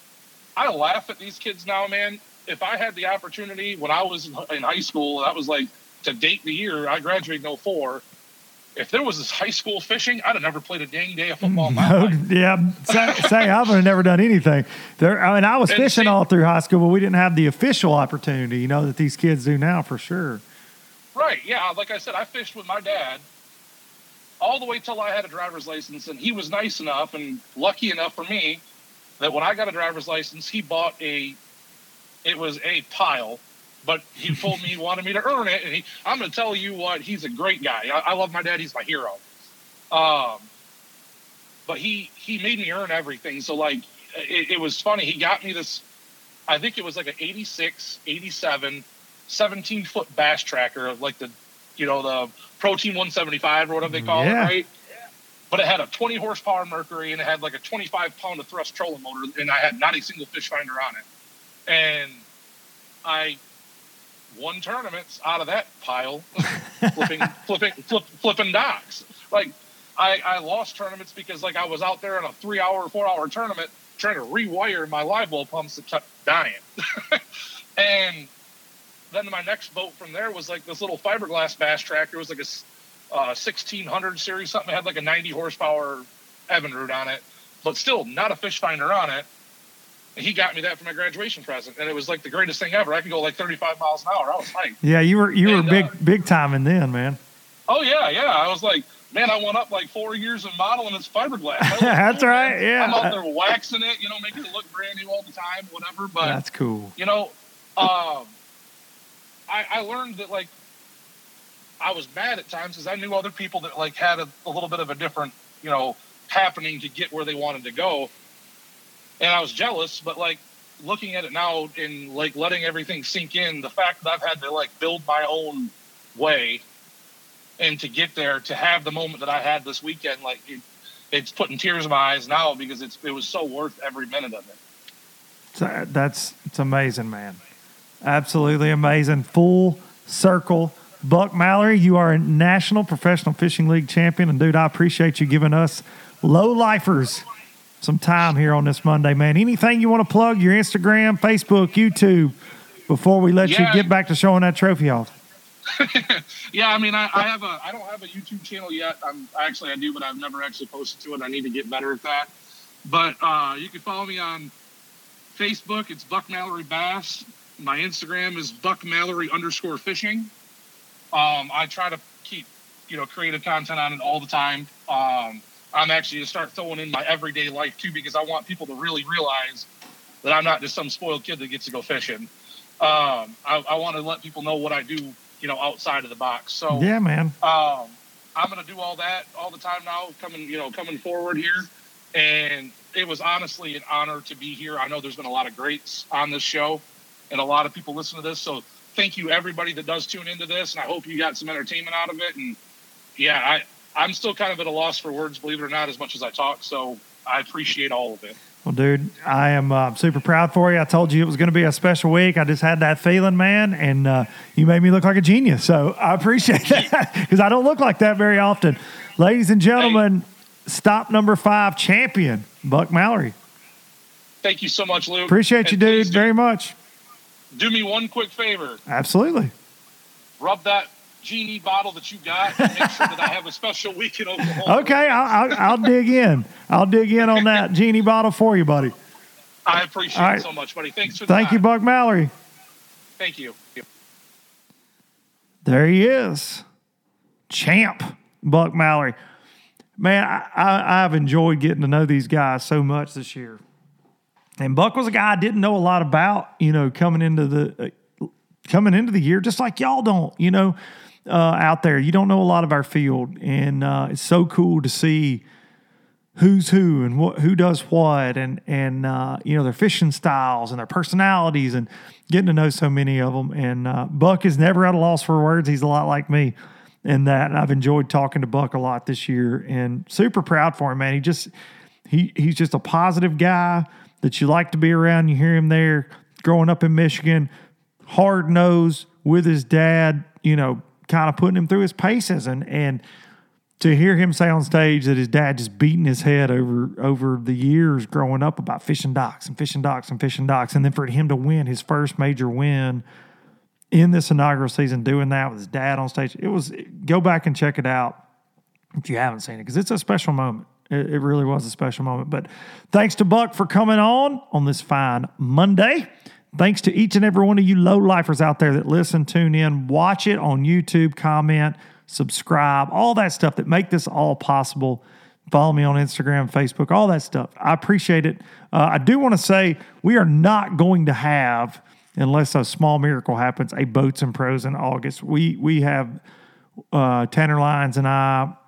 I laugh at these kids now, man. If I had the opportunity when I was in high school, that was like to date the year. I graduated in 04. If there was this high school fishing, I'd have never played a dang day of football in my life. Yeah, same. I would have never done anything. I was fishing all through high school, but we didn't have the official opportunity, you know, that these kids do now for sure. Right, yeah. Like I said, I fished with my dad all the way till I had a driver's license, and he was nice enough and lucky enough for me that when I got a driver's license, he bought it was a pile, but he told me he wanted me to earn it. And I'm going to tell you what, he's a great guy. I love my dad. He's my hero. But he made me earn everything. So, like, it was funny. He got me this, I think it was like an 86, 87, 17-foot bass tracker of, like, the, you know, the Pro Team 175 or whatever they call it, right? Yeah. But it had a 20-horsepower Mercury, and it had, like, a 25-pound of thrust trolling motor, and I had not a single fish finder on it. And I won tournaments out of that pile, flipping docks. Like, I lost tournaments because, like, I was out there in a 4-hour tournament trying to rewire my live well pumps that kept dying. And then my next boat from there was, like, this little fiberglass bass tractor. It was, like, a 1600 series something. It had, like, a 90-horsepower Evinrude on it, but still not a fish finder on it. He got me that for my graduation present, and it was like the greatest thing ever. I could go like 35 miles an hour. I was hyped. Yeah, you were big time then, man. Oh yeah. I was like, man, I went up like 4 years of modeling this fiberglass. That's cool, right. Man. Yeah, I'm out there waxing it, you know, making it look brand new all the time, whatever. But that's cool. You know, I learned that, like, I was mad at times because I knew other people that, like, had a little bit of a different, you know, happening to get where they wanted to go. And I was jealous, but, like, looking at it now and, like, letting everything sink in, the fact that I've had to, like, build my own way and to get there, to have the moment that I had this weekend, like, it's putting tears in my eyes now because it was so worth every minute of it. It's amazing, man. Absolutely amazing. Full circle. Buck Mallory, you are a National Professional Fishing League champion, and, dude, I appreciate you giving us low-lifers some time here on this Monday, man. Anything you want to plug, your Instagram, Facebook, YouTube, before we let you get back to showing that trophy off? Yeah, I mean, I don't have a YouTube channel yet. I do, but I've never actually posted to it. I need to get better at that. But you can follow me on Facebook. It's Buck Mallory Bass. My Instagram is Buck Mallory_fishing. I try to keep, you know, creative content on it all the time. I'm actually going to start throwing in my everyday life, too, because I want people to really realize that I'm not just some spoiled kid that gets to go fishing. I want to let people know what I do, you know, outside of the box. So, yeah, man. I'm going to do all that all the time now, coming forward here. And it was honestly an honor to be here. I know there's been a lot of greats on this show, and a lot of people listen to this. So thank you, everybody that does tune into this, and I hope you got some entertainment out of it. And, yeah, I'm still kind of at a loss for words, believe it or not, as much as I talk. So I appreciate all of it. Well, dude, I am super proud for you. I told you it was going to be a special week. I just had that feeling, man, and you made me look like a genius. So I appreciate that because I don't look like that very often. Ladies and gentlemen, stop number 5 champion, Buck Mallory. Thank you so much, Luke. Appreciate you, dude, very much. Do me one quick favor. Absolutely. Rub that Genie bottle that you got to make sure that I have a special week in Oklahoma. Okay, I'll dig in. I'll dig in on that Genie bottle for you, buddy. I appreciate it so much, buddy. Thanks for the time. Thank you, Buck Mallory. Thank you. There he is. Champ Buck Mallory. Man, I've enjoyed getting to know these guys so much this year. And Buck was a guy I didn't know a lot about, you know, coming into the year, just like y'all don't, you know. Out there, you don't know a lot of our field, and it's so cool to see who's who and who does what, and you know, their fishing styles and their personalities, and getting to know so many of them. And Buck is never at a loss for words. He's a lot like me in that, and I've enjoyed talking to Buck a lot this year, and super proud for him, man. He just He's just a positive guy that you like to be around. You hear him there growing up in Michigan, hard-nosed with his dad, you know, kind of putting him through his paces. And to hear him say on stage that his dad just beating his head over the years growing up about fishing docks. And then for him to win his first major win in this inaugural season, doing that with his dad on stage, it was – go back and check it out if you haven't seen it, because it's a special moment. It really was a special moment. But thanks to Buck for coming on this fine Monday. Thanks to each and every one of you lowlifers out there that listen, tune in, watch it on YouTube, comment, subscribe, all that stuff that make this all possible. Follow me on Instagram, Facebook, all that stuff. I appreciate it. I do want to say we are not going to have, unless a small miracle happens, a Boats and Pros in August. We have Tanner Lyons and I,